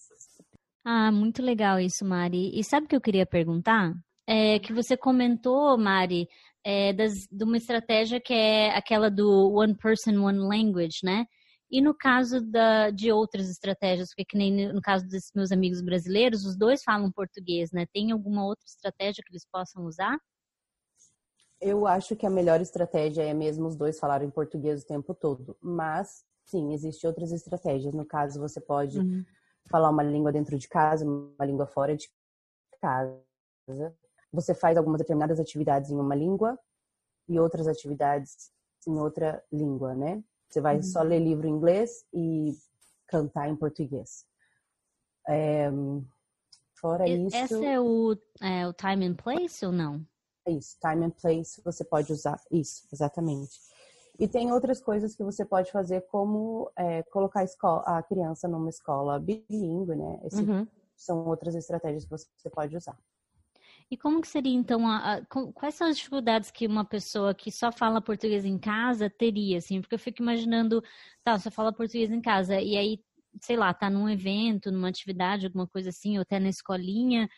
Ah, muito legal isso, Mari. E sabe o que eu queria perguntar? É que você comentou, Mari, é, das, de uma estratégia que é aquela do One Person, One Language, né? E no caso da, de outras estratégias, porque que nem no caso dos meus amigos brasileiros, os dois falam português, né? Tem alguma outra estratégia que eles possam usar? Eu acho que a melhor estratégia é mesmo os dois falarem português o tempo todo. Mas, sim, existem outras estratégias. No caso, você pode uhum. falar uma língua dentro de casa, uma língua fora de casa. Você faz algumas determinadas atividades em uma língua e outras atividades em outra língua, né? Você vai só ler livro em inglês e cantar em português. É, fora isso... Esse é o, é o time and place ou não? Isso, time and place você pode usar. Isso, exatamente. E tem outras coisas que você pode fazer, como é, colocar a, escola, a criança numa escola bilíngue, né? Esse, uhum. São outras estratégias que você pode usar. E como que seria, então, a, a, quais são as dificuldades que uma pessoa que só fala português em casa teria, assim? Porque eu fico imaginando, tá, só fala português em casa, e aí, sei lá, tá num evento, numa atividade, alguma coisa assim, ou até na escolinha,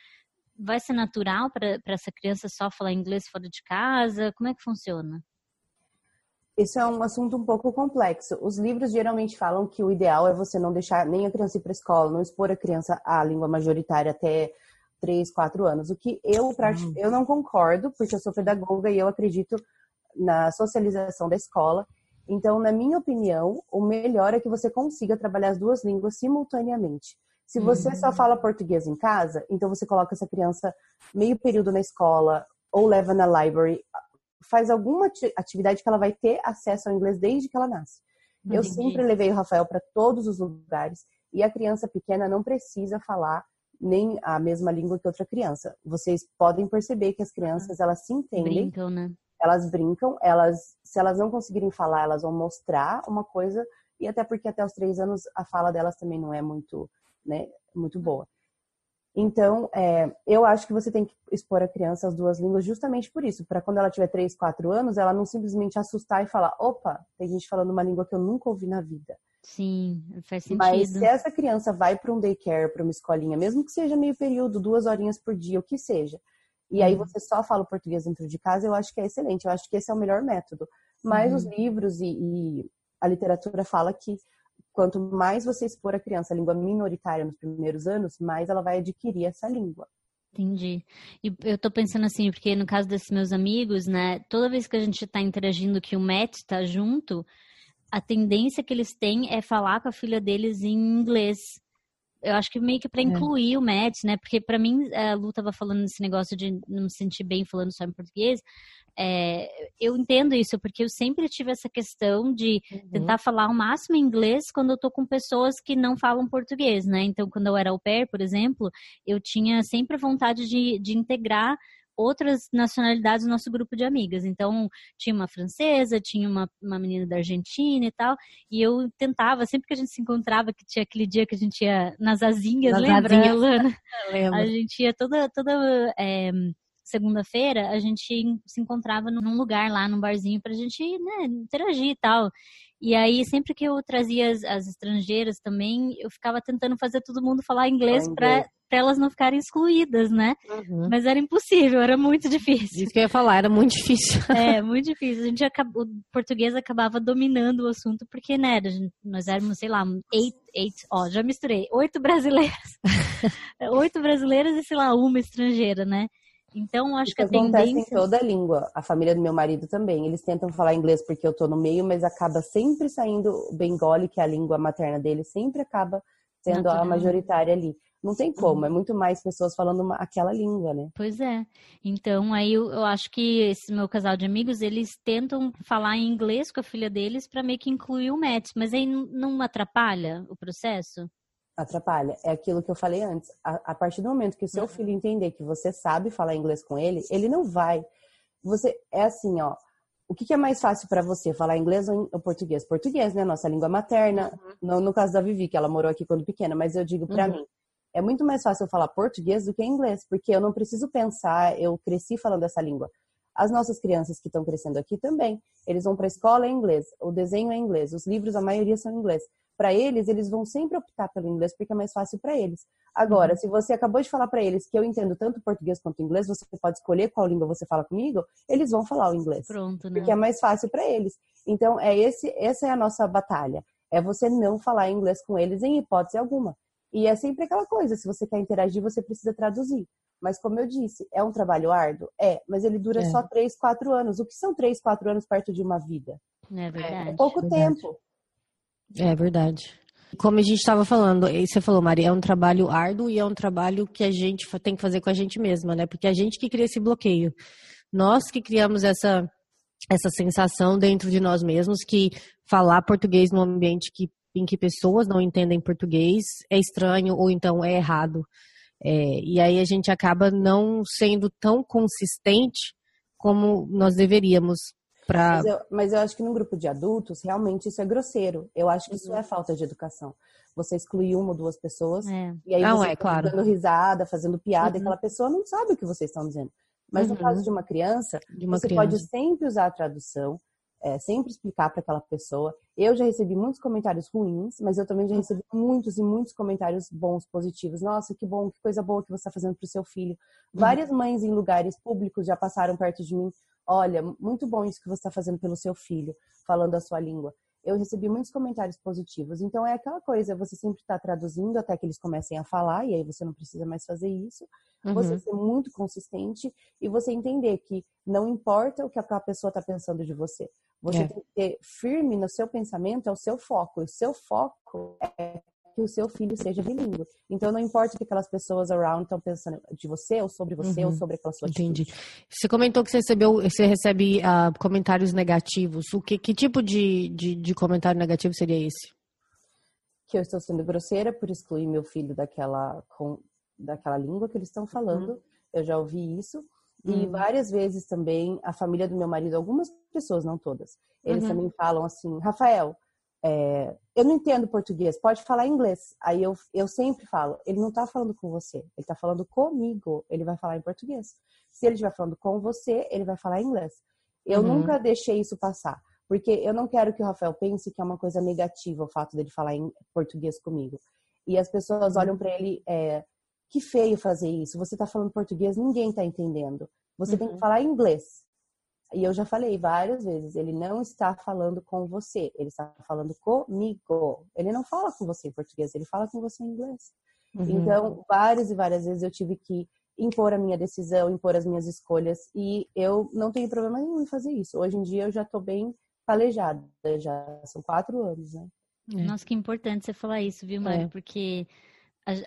vai ser natural para essa criança só falar inglês fora de casa? Como é que funciona? Isso é um assunto um pouco complexo. Os livros geralmente falam que o ideal é você não deixar nem a criança ir para a escola, não expor a criança à língua majoritária até... três, quatro anos, o que eu, eu não concordo, porque eu sou pedagoga e eu acredito na socialização da escola. Então, na minha opinião, o melhor é que você consiga trabalhar as duas línguas simultaneamente. Se você uhum. só fala português em casa, então você coloca essa criança meio período na escola ou leva na library, faz alguma atividade que ela vai ter acesso ao inglês desde que ela nasce. Entendi. Eu sempre levei o Rafael para todos os lugares e a criança pequena não precisa falar nem a mesma língua que outra criança. Vocês podem perceber que as crianças, elas se entendem. Brincam, né? Elas brincam, elas, se elas não conseguirem falar, elas vão mostrar uma coisa, e até porque até os três anos a fala delas também não é muito, né, muito boa. Então, é, eu acho que você tem que expor a criança às duas línguas justamente por isso, para quando ela tiver três, quatro anos, ela não simplesmente assustar e falar, opa, tem gente falando uma língua que eu nunca ouvi na vida. Sim, faz sentido. Mas se essa criança vai para um daycare, para uma escolinha, mesmo que seja meio período, duas horinhas por dia, o que seja, e uhum. aí você só fala o português dentro de casa, eu acho que é excelente, eu acho que esse é o melhor método. Mas uhum. os livros e, e a literatura fala que quanto mais você expor a criança à língua minoritária nos primeiros anos, mais ela vai adquirir essa língua. Entendi. E eu tô pensando assim, porque no caso desses meus amigos, né, toda vez que a gente tá interagindo, que o Matt tá junto... A tendência que eles têm é falar com a filha deles em inglês. eu acho que meio que para incluir é. o match, né? Porque para mim, a Lu tava falando nesse negócio de não me sentir bem falando só em português. É, eu entendo isso, porque eu sempre tive essa questão de uhum. tentar falar o máximo em inglês quando eu tô com pessoas que não falam português, né? Então, quando eu era au pair, por exemplo, eu tinha sempre vontade de, de integrar outras nacionalidades no nosso grupo de amigas. Então, tinha uma francesa, tinha uma, uma menina da Argentina e tal, e eu tentava, sempre que a gente se encontrava, que tinha aquele dia que a gente ia nas asinhas, nas lembra, asinhas. Alana? A gente ia toda... toda é, segunda-feira, a gente se encontrava num lugar lá, num barzinho, pra gente, né, interagir e tal. E aí, sempre que eu trazia as, as estrangeiras também, eu ficava tentando fazer todo mundo falar inglês, inglês. Pra, pra elas não ficarem excluídas, né? Uhum. Mas era impossível, era muito difícil. Isso que eu ia falar, era muito difícil. É, muito difícil. A gente acabou, o português acabava dominando o assunto, porque, né, gente, nós éramos, sei lá, eight, eight, ó, já misturei, oito brasileiras. oito brasileiras e, sei lá, uma estrangeira, né? Então, acho isso que a tendência... acontece em toda a língua. A família do meu marido também. Eles tentam falar inglês porque eu tô no meio, mas acaba sempre saindo o bengali, que é a língua materna dele, sempre acaba sendo natural. A majoritária ali. Não tem como, é muito mais pessoas falando uma, aquela língua, né? Pois é. Então, aí eu, eu acho que esse meu casal de amigos, eles tentam falar em inglês com a filha deles pra meio que incluir o match. Mas aí não, não atrapalha o processo? Atrapalha. É aquilo que eu falei antes. A, a partir do momento que o seu uhum. filho entender que você sabe falar inglês com ele, ele não vai. Você é assim, ó. O que, que é mais fácil pra você? Falar inglês ou, ou português? Português, né? Nossa língua materna. Uhum. No, no caso da Vivi, que ela morou aqui quando pequena. Mas eu digo pra uhum. mim, é muito mais fácil eu falar português do que inglês. Porque eu não preciso pensar. Eu cresci falando essa língua. As nossas crianças que estão crescendo aqui também. Eles vão pra escola em inglês. O desenho é inglês. Os livros, a maioria são em inglês. Para eles, eles vão sempre optar pelo inglês porque é mais fácil para eles. Agora, uhum. se você acabou de falar para eles que eu entendo tanto português quanto inglês, você pode escolher qual língua você fala comigo, eles vão falar o inglês. Pronto, né? Porque é mais fácil para eles. Então, é esse, essa é a nossa batalha. É você não falar inglês com eles em hipótese alguma. E é sempre aquela coisa, se você quer interagir, você precisa traduzir. Mas como eu disse, é um trabalho árduo? É, mas ele dura é. só três, quatro anos. O que são três, quatro anos perto de uma vida? É verdade. É pouco verdade. tempo. É verdade. Como a gente estava falando, você falou, Mari, é um trabalho árduo e é um trabalho que a gente tem que fazer com a gente mesma, né? Porque a gente que cria esse bloqueio. Nós que criamos essa, essa sensação dentro de nós mesmos que falar português num ambiente que, em que pessoas não entendem português é estranho ou então é errado. É, e aí a gente acaba não sendo tão consistente como nós deveríamos. Pra... Mas, eu, mas eu acho que num grupo de adultos, realmente isso é grosseiro. Eu acho que isso é falta de educação. Você exclui uma ou duas pessoas, é. e aí não, você é, tá claro. dando risada, fazendo piada, uhum. e aquela pessoa não sabe o que vocês estão dizendo. Mas uhum. no caso de uma criança, de uma você criança. pode sempre usar a tradução, é, sempre explicar para aquela pessoa. Eu já recebi muitos comentários ruins, mas eu também já recebi muitos e muitos comentários bons, positivos. Nossa, que bom, que coisa boa que você está fazendo para o seu filho. Várias uhum. mães em lugares públicos já passaram perto de mim. Olha, muito bom isso que você está fazendo pelo seu filho, falando a sua língua. Eu recebi muitos comentários positivos. Então, é aquela coisa, você sempre está traduzindo até que eles comecem a falar, e aí você não precisa mais fazer isso. Uhum. Você ser muito consistente e você entender que não importa o que aquela pessoa está pensando de você. Você é. tem que ter firme no seu pensamento, é o seu foco. E o seu foco é que o seu filho seja bilíngue. Então, não importa o que aquelas pessoas around estão pensando de você, ou sobre você, uhum. ou sobre aquela sua atitude. Entendi. Você comentou que você, recebeu, você recebe uh, comentários negativos. O que, que tipo de, de, de comentário negativo seria esse? Que eu estou sendo grosseira por excluir meu filho daquela, com, daquela língua que eles estão falando. Uhum. Eu já ouvi isso. E uhum. várias vezes também, a família do meu marido, algumas pessoas, não todas, eles uhum. também falam assim, Rafael... É, eu não entendo português, pode falar inglês. Aí eu, eu sempre falo, ele não tá falando com você, ele tá falando comigo, ele vai falar em português. Se ele estiver falando com você, ele vai falar inglês. Eu uhum. nunca deixei isso passar, porque eu não quero que o Rafael pense que é uma coisa negativa o fato dele falar em português comigo. E as pessoas olham pra ele, é, que feio fazer isso, você tá falando português, ninguém tá entendendo. Você uhum. tem que falar inglês. E eu já falei várias vezes, ele não está falando com você, ele está falando comigo. Ele não fala com você em português, ele fala com você em inglês. Uhum. Então, várias e várias vezes eu tive que impor a minha decisão, impor as minhas escolhas. E eu não tenho problema nenhum em fazer isso. Hoje em dia eu já estou bem calejada, já são quatro anos, né? É. Nossa, que importante você falar isso, viu, Mari? É. Porque...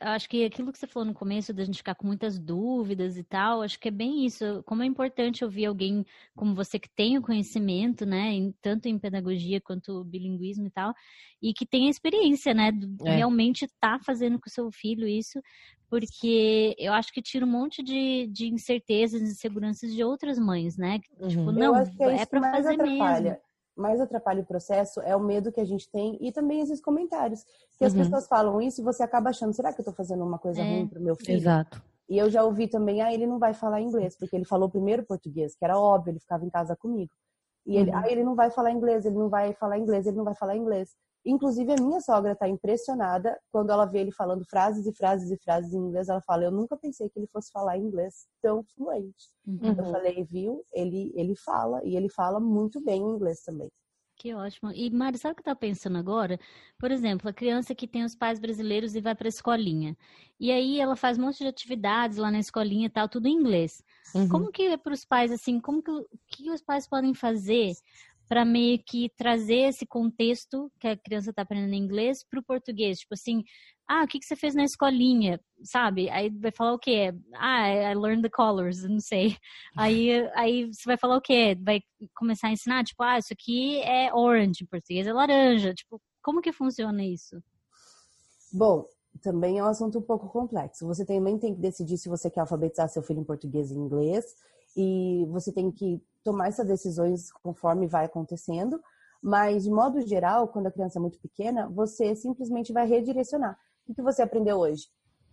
Acho que aquilo que você falou no começo, da gente ficar com muitas dúvidas e tal, acho que é bem isso. Como é importante ouvir alguém como você que tem o conhecimento, né? Em, tanto em pedagogia quanto bilinguismo e tal. E que tem a experiência, né? É. Realmente tá fazendo com o seu filho isso. Porque eu acho que tira um monte de, de incertezas, inseguranças de outras mães, né? Uhum. Tipo, não, é pra fazer mesmo. Mais atrapalha o processo é o medo que a gente tem e também esses comentários. Se as uhum. pessoas falam isso, você acaba achando, será que eu tô fazendo uma coisa é, ruim pro meu filho? Exato. E eu já ouvi também, ah, ele não vai falar inglês, porque ele falou primeiro português, que era óbvio, ele ficava em casa comigo. E ele, uhum. ah, ele não vai falar inglês, ele não vai falar inglês, ele não vai falar inglês. Inclusive, a minha sogra tá impressionada quando ela vê ele falando frases e frases e frases em inglês. Ela fala, eu nunca pensei que ele fosse falar inglês tão fluente. Uhum. Eu falei, viu? Ele, ele fala, e ele fala muito bem inglês também. Que ótimo. E, Mari, sabe o que eu tava pensando agora? Por exemplo, a criança que tem os pais brasileiros e vai pra escolinha. E aí ela faz um monte de atividades lá na escolinha e tal, tudo em inglês. Uhum. Como que é pros pais, assim, como que, que os pais podem fazer para meio que trazer esse contexto que a criança está aprendendo em inglês para o português? Tipo assim, ah, o que, que você fez na escolinha? Sabe? Aí vai falar o quê? Ah, I learned the colors, não sei. Aí, aí você vai falar o quê? Vai começar a ensinar, tipo, ah, isso aqui é orange, em português é laranja. Tipo, como que funciona isso? Bom, também é um assunto um pouco complexo. Você também tem que decidir se você quer alfabetizar seu filho em português e inglês. E você tem que tomar essas decisões conforme vai acontecendo, mas de modo geral, quando a criança é muito pequena, você simplesmente vai redirecionar. O que você aprendeu hoje?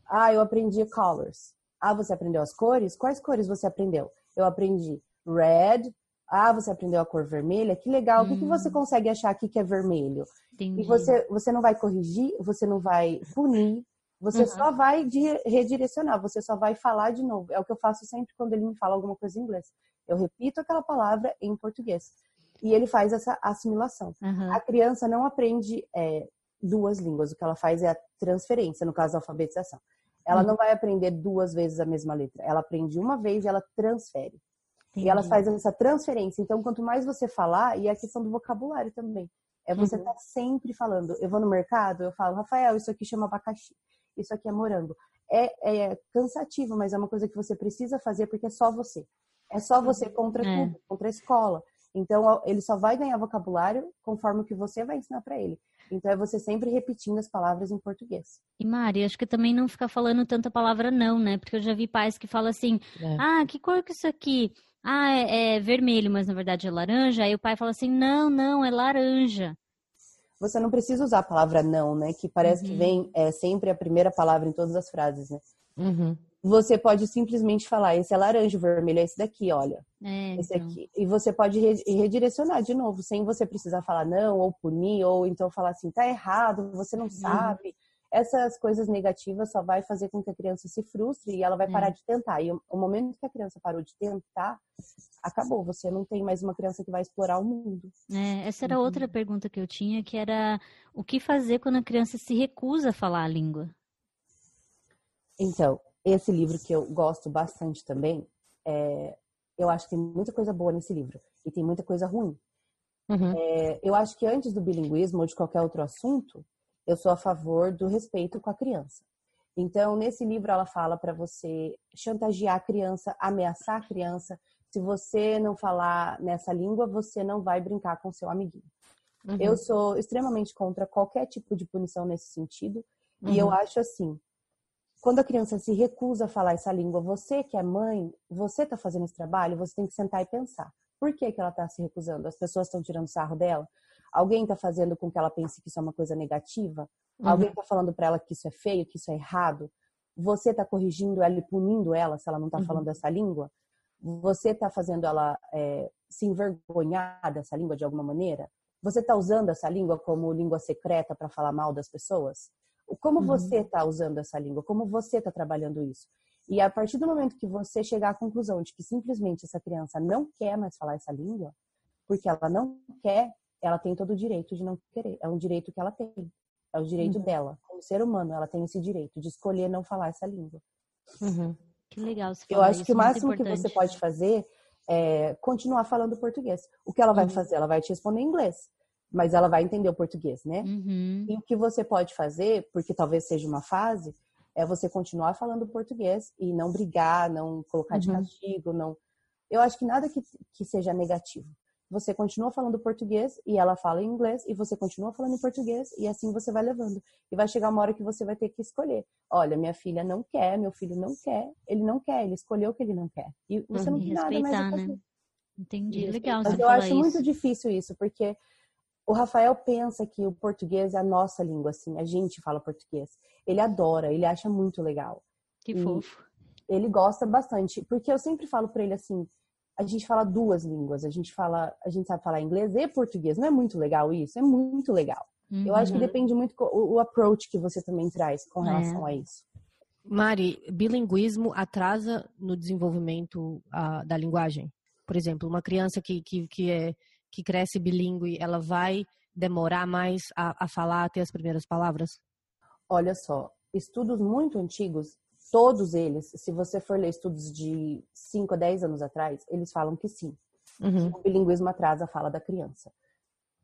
Ah, eu aprendi colors. Ah, você aprendeu as cores? Quais cores você aprendeu? Eu aprendi red. Ah, você aprendeu a cor vermelha? Que legal. Hum. O que você consegue achar aqui que é vermelho? Entendi. E você, você não vai corrigir, você não vai punir. Você uhum. só vai redirecionar, você só vai falar de novo. É o que eu faço sempre quando ele me fala alguma coisa em inglês. Eu repito aquela palavra em português. E ele faz essa assimilação. Uhum. A criança não aprende é, duas línguas. O que ela faz é a transferência, no caso a alfabetização. Ela uhum. não vai aprender duas vezes a mesma letra. Ela aprende uma vez e ela transfere. Entendi. E ela faz essa transferência. Então, quanto mais você falar, e é a questão do vocabulário também. É você estar uhum. tá sempre falando. Eu vou no mercado, eu falo, Rafael, isso aqui chama abacaxi. Isso aqui é morango. É, é cansativo, mas é uma coisa que você precisa fazer porque é só você. É só você contra é. tudo, contra a escola. Então, ele só vai ganhar vocabulário conforme o que você vai ensinar para ele. Então, é você sempre repetindo as palavras em português. E, Mari, acho que também não ficar falando tanta palavra não, né? Porque eu já vi pais que falam assim, é. ah, que cor que é isso aqui? Ah, é, é vermelho, mas na verdade é laranja. Aí o pai fala assim, não, não, é laranja. Você não precisa usar a palavra não, né? Que parece uhum. que vem é, sempre a primeira palavra em todas as frases, né? Uhum. Você pode simplesmente falar, esse é laranja, o vermelho é esse daqui, olha. É, esse então. aqui. E você pode redirecionar de novo, sem você precisar falar não, ou punir, ou então falar assim, tá errado, você não uhum. sabe. Essas coisas negativas só vai fazer com que a criança se frustre e ela vai parar é. de tentar. E o momento que a criança parou de tentar, acabou. Você não tem mais uma criança que vai explorar o mundo. É, essa era uhum. outra pergunta que eu tinha, que era o que fazer quando a criança se recusa a falar a língua? Então, esse livro que eu gosto bastante também, é, eu acho que tem muita coisa boa nesse livro e tem muita coisa ruim. Uhum. É, eu acho que antes do bilinguismo ou de qualquer outro assunto, eu sou a favor do respeito com a criança. Então, nesse livro ela fala para você chantagear a criança, ameaçar a criança. Se você não falar nessa língua, você não vai brincar com seu amiguinho. Uhum. Eu sou extremamente contra qualquer tipo de punição nesse sentido. Uhum. E eu acho assim, quando a criança se recusa a falar essa língua, você que é mãe, você tá fazendo esse trabalho, você tem que sentar e pensar. Por que que ela tá se recusando? As pessoas estão tirando sarro dela? Alguém está fazendo com que ela pense que isso é uma coisa negativa? Uhum. Alguém está falando para ela que isso é feio, que isso é errado? Você está corrigindo ela e punindo ela se ela não está uhum. falando essa língua? Você está fazendo ela é, se envergonhar dessa língua de alguma maneira? Você está usando essa língua como língua secreta para falar mal das pessoas? Como uhum. você está usando essa língua? Como você está trabalhando isso? E a partir do momento que você chegar à conclusão de que simplesmente essa criança não quer mais falar essa língua, porque ela não quer, ela tem todo o direito de não querer. É um direito que ela tem. É o direito uhum. dela. Como ser humano, ela tem esse direito de escolher não falar essa língua. Uhum. Que legal. Você Eu acho isso, que o máximo importante. que você pode fazer é continuar falando português. O que ela vai uhum. fazer? Ela vai te responder em inglês. Mas ela vai entender o português, né? Uhum. E o que você pode fazer, porque talvez seja uma fase, é você continuar falando português e não brigar, não colocar de castigo, não... Eu acho que nada que, que seja negativo. Você continua falando português e ela fala em inglês e você continua falando em português e assim você vai levando. E vai chegar uma hora que você vai ter que escolher. Olha, minha filha não quer, meu filho não quer, ele não quer, ele escolheu o que ele não quer. E você não tem nada mais a fazer. Né? Entendi, legal. Mas eu acho muito difícil isso, porque o Rafael pensa que o português é a nossa língua, assim, a gente fala português. Ele adora, ele acha muito legal. Que e fofo. Ele gosta bastante, porque eu sempre falo pra ele assim, a gente fala duas línguas, a gente fala, a gente sabe falar inglês e português, não é muito legal isso? É muito legal. Uhum. Eu acho que depende muito o, o approach que você também traz com relação é. a isso. Mari, bilinguismo atrasa no desenvolvimento uh, da linguagem? Por exemplo, uma criança que, que, que, é, que cresce bilíngue, ela vai demorar mais a, a falar até as primeiras palavras? Olha só, estudos muito antigos, todos eles, se você for ler estudos de cinco a dez anos atrás, eles falam que sim. Uhum. Que o bilinguismo atrasa a fala da criança.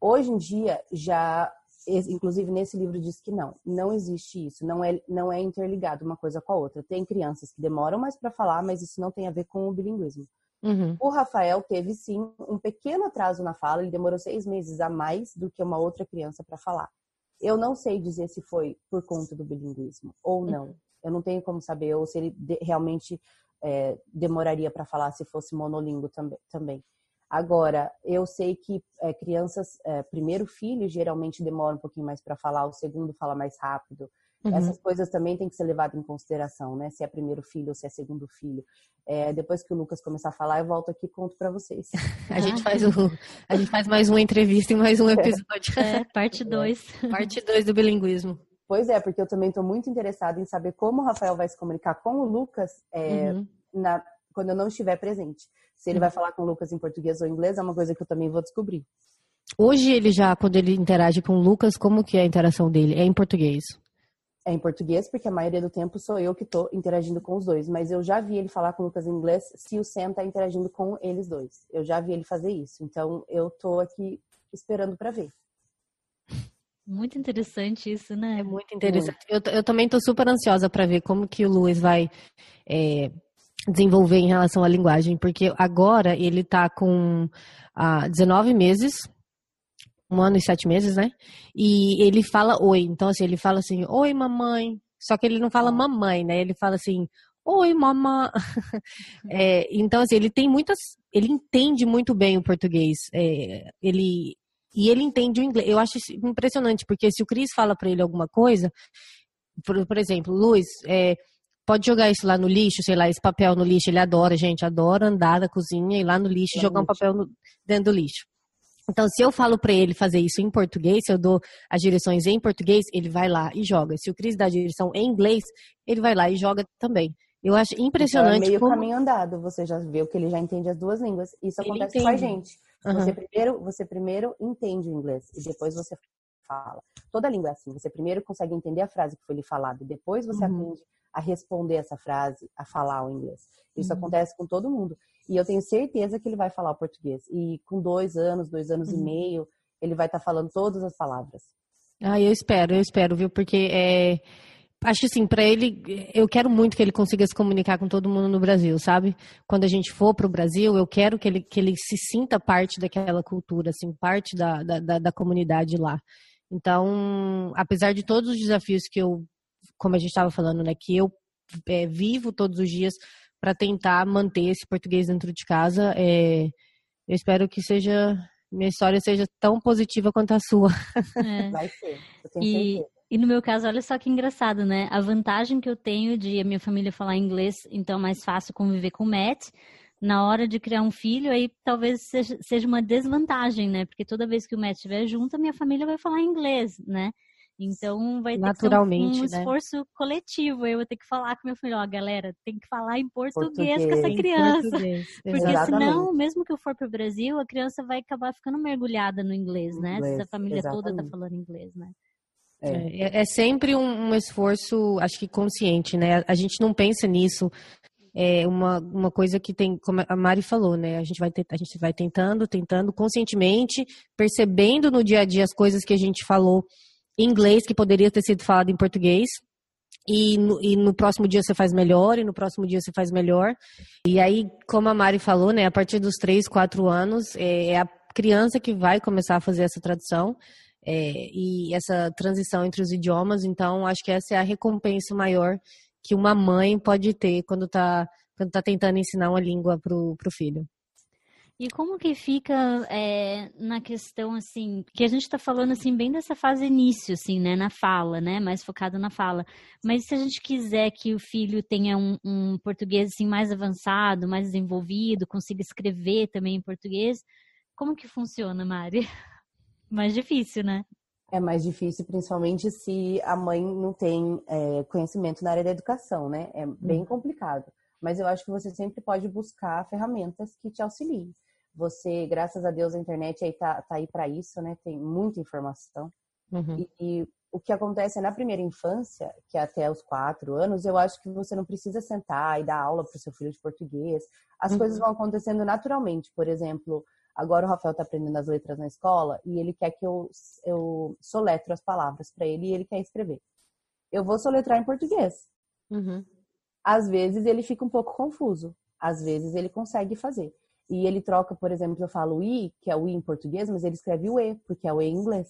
Hoje em dia, já, inclusive nesse livro diz que não. Não existe isso. Não é, não é interligado uma coisa com a outra. Tem crianças que demoram mais para falar, mas isso não tem a ver com o bilinguismo. Uhum. O Rafael teve sim um pequeno atraso na fala. Ele demorou seis meses a mais do que uma outra criança para falar. Eu não sei dizer se foi por conta do bilinguismo ou não. Uhum. Eu não tenho como saber, ou se ele de, realmente é, demoraria para falar se fosse monolíngue também, também. Agora, eu sei que é, crianças, é, primeiro filho, geralmente demora um pouquinho mais para falar, o segundo fala mais rápido. Uhum. Essas coisas também tem que ser levado em consideração, né? Se é primeiro filho ou se é segundo filho. É, depois que o Lucas começar a falar, eu volto aqui e conto para vocês. a, gente faz um, a gente faz mais uma entrevista e mais um episódio. É, parte dois. É. Parte dois do bilinguismo. Pois é, porque eu também estou muito interessada em saber como o Rafael vai se comunicar com o Lucas é, uhum. na, quando eu não estiver presente. Se ele uhum. vai falar com o Lucas em português ou inglês, é uma coisa que eu também vou descobrir. Hoje ele já, quando ele interage com o Lucas, como que é a interação dele? É em português? É em português, porque a maioria do tempo sou eu que estou interagindo com os dois. Mas eu já vi ele falar com o Lucas em inglês se o Sam está interagindo com eles dois. Eu já vi ele fazer isso. Então, eu estou aqui esperando para ver. Muito interessante isso, né? É muito interessante. Eu, eu também estou super ansiosa para ver como que o Luiz vai é, desenvolver em relação à linguagem, porque agora ele está com ah, dezenove meses, um ano e sete meses, né? E ele fala oi. Então, assim, ele fala assim, oi, mamãe. Só que ele não fala mamãe, né? Ele fala assim, oi, mamãe. é, então, assim, ele tem muitas... Ele entende muito bem o português. É, ele... E ele entende o inglês. Eu acho isso impressionante, porque se o Chris fala pra ele alguma coisa, por, por exemplo, Luiz, é, pode jogar isso lá no lixo, sei lá, esse papel no lixo, ele adora, gente, adora andar na cozinha, ir lá no lixo, é jogar um papel no, dentro do lixo. Então, se eu falo pra ele fazer isso em português, se eu dou as direções em português, ele vai lá e joga. Se o Chris dá a direção em inglês, ele vai lá e joga também. Eu acho impressionante. Então é meio como... caminho andado, você já viu que ele já entende as duas línguas. Isso ele acontece entende. Com a gente. Uhum. Você, primeiro, você primeiro entende o inglês e depois você fala. Toda língua é assim. Você primeiro consegue entender a frase que foi lhe falada e depois você uhum. aprende a responder essa frase, a falar o inglês. Isso uhum. acontece com todo mundo. E eu tenho certeza que ele vai falar o português. E com dois anos, dois anos uhum. e meio, ele vai estar tá falando todas as palavras. Ah, eu espero, eu espero, viu? Porque é... Acho assim, pra ele, eu quero muito que ele consiga se comunicar com todo mundo no Brasil, sabe? Quando a gente for pro Brasil, eu quero que ele, que ele se sinta parte daquela cultura, assim, parte da, da, da comunidade lá. Então, apesar de todos os desafios que eu, como a gente estava falando, né, que eu é, vivo todos os dias para tentar manter esse português dentro de casa, é, eu espero que seja, minha história seja tão positiva quanto a sua. É. Vai ser, eu tenho e... certeza. E no meu caso, olha só que engraçado, né? A vantagem que eu tenho de a minha família falar inglês, então é mais fácil conviver com o Matt. Na hora de criar um filho, aí talvez seja, seja uma desvantagem, né? Porque toda vez que o Matt estiver junto, a minha família vai falar inglês, né? Então vai ter naturalmente, um, um esforço né? coletivo. Eu vou ter que falar com meu filho, ó, galera, tem que falar em português, português com essa criança. Porque exatamente. Senão, mesmo que eu for para o Brasil, a criança vai acabar ficando mergulhada no inglês, né? Inglês, se a família exatamente. Toda tá falando inglês, né? É, é sempre um, um esforço, acho que consciente, né? A gente não pensa nisso. É uma, uma coisa que tem, como a Mari falou, né? A gente vai, a gente vai tentando, tentando conscientemente, percebendo no dia a dia as coisas que a gente falou em inglês, que poderia ter sido falado em português. E no, e no próximo dia você faz melhor, e no próximo dia você faz melhor. E aí, como a Mari falou, né, a partir dos três, quatro anos, é, é a criança que vai começar a fazer essa tradução, é, e essa transição entre os idiomas. Então, acho que essa é a recompensa maior que uma mãe pode ter quando está quando tá tentando ensinar uma língua para o filho. E como que fica é, na questão, assim, que a gente está falando, assim, bem dessa fase início, assim, né, na fala, né, mais focado na fala. Mas se a gente quiser que o filho tenha um, um português, assim, mais avançado, mais desenvolvido, consiga escrever também em português, como que funciona, Mari? Mais difícil, né? É mais difícil, principalmente se a mãe não tem é, conhecimento na área da educação, né, é bem complicado. Mas eu acho que você sempre pode buscar ferramentas que te auxiliem. Você, graças a Deus, a internet aí tá, tá aí para isso, né? Tem muita informação. Uhum. E, e o que acontece é, na primeira infância, que é até os quatro anos, eu acho que você não precisa sentar e dar aula para o seu filho de português. As uhum. coisas vão acontecendo naturalmente. Por exemplo, agora o Rafael tá aprendendo as letras na escola e ele quer que eu, eu soletro as palavras para ele e ele quer escrever. Eu vou soletrar em português. Uhum. Às vezes ele fica um pouco confuso. Às vezes ele consegue fazer. E ele troca, por exemplo, eu falo o I, que é o I em português, mas ele escreve o E, porque é o E em inglês.